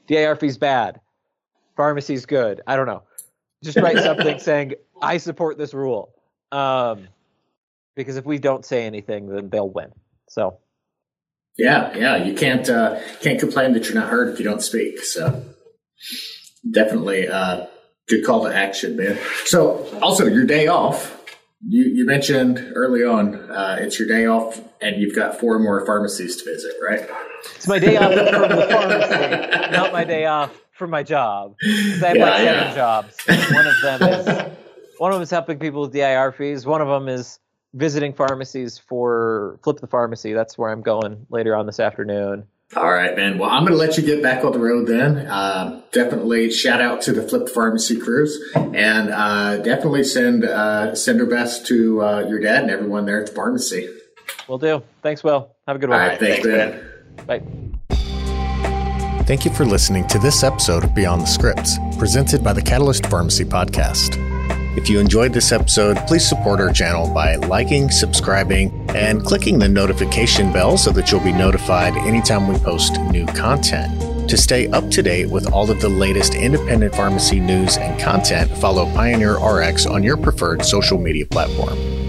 DIR fee's bad. Pharmacy's good. I don't know. Just write something saying, I support this rule. Because if we don't say anything, then they'll win. So. Yeah. You can't complain that you're not heard if you don't speak. So definitely good call to action, man. So also your day off. You mentioned early on it's your day off and you've got four more pharmacies to visit, right? It's my day off from the pharmacy, not my day off from my job. I have seven jobs. One of them is helping people with DIR fees. One of them is visiting pharmacies for Flip the Pharmacy. That's where I'm going later on this afternoon. All right, man. Well, I'm going to let you get back on the road then. Definitely shout out to the Flip Pharmacy crews, and definitely send our best to your dad and everyone there at the pharmacy. Will do. Thanks, Will. Have a good one. All right. Thanks, man. Bye. Thank you for listening to this episode of Beyond the Scripts, presented by the Catalyst Pharmacy Podcast. If you enjoyed this episode, please support our channel by liking, subscribing, and clicking the notification bell so that you'll be notified anytime we post new content. To stay up to date with all of the latest independent pharmacy news and content, follow Pioneer RX on your preferred social media platform.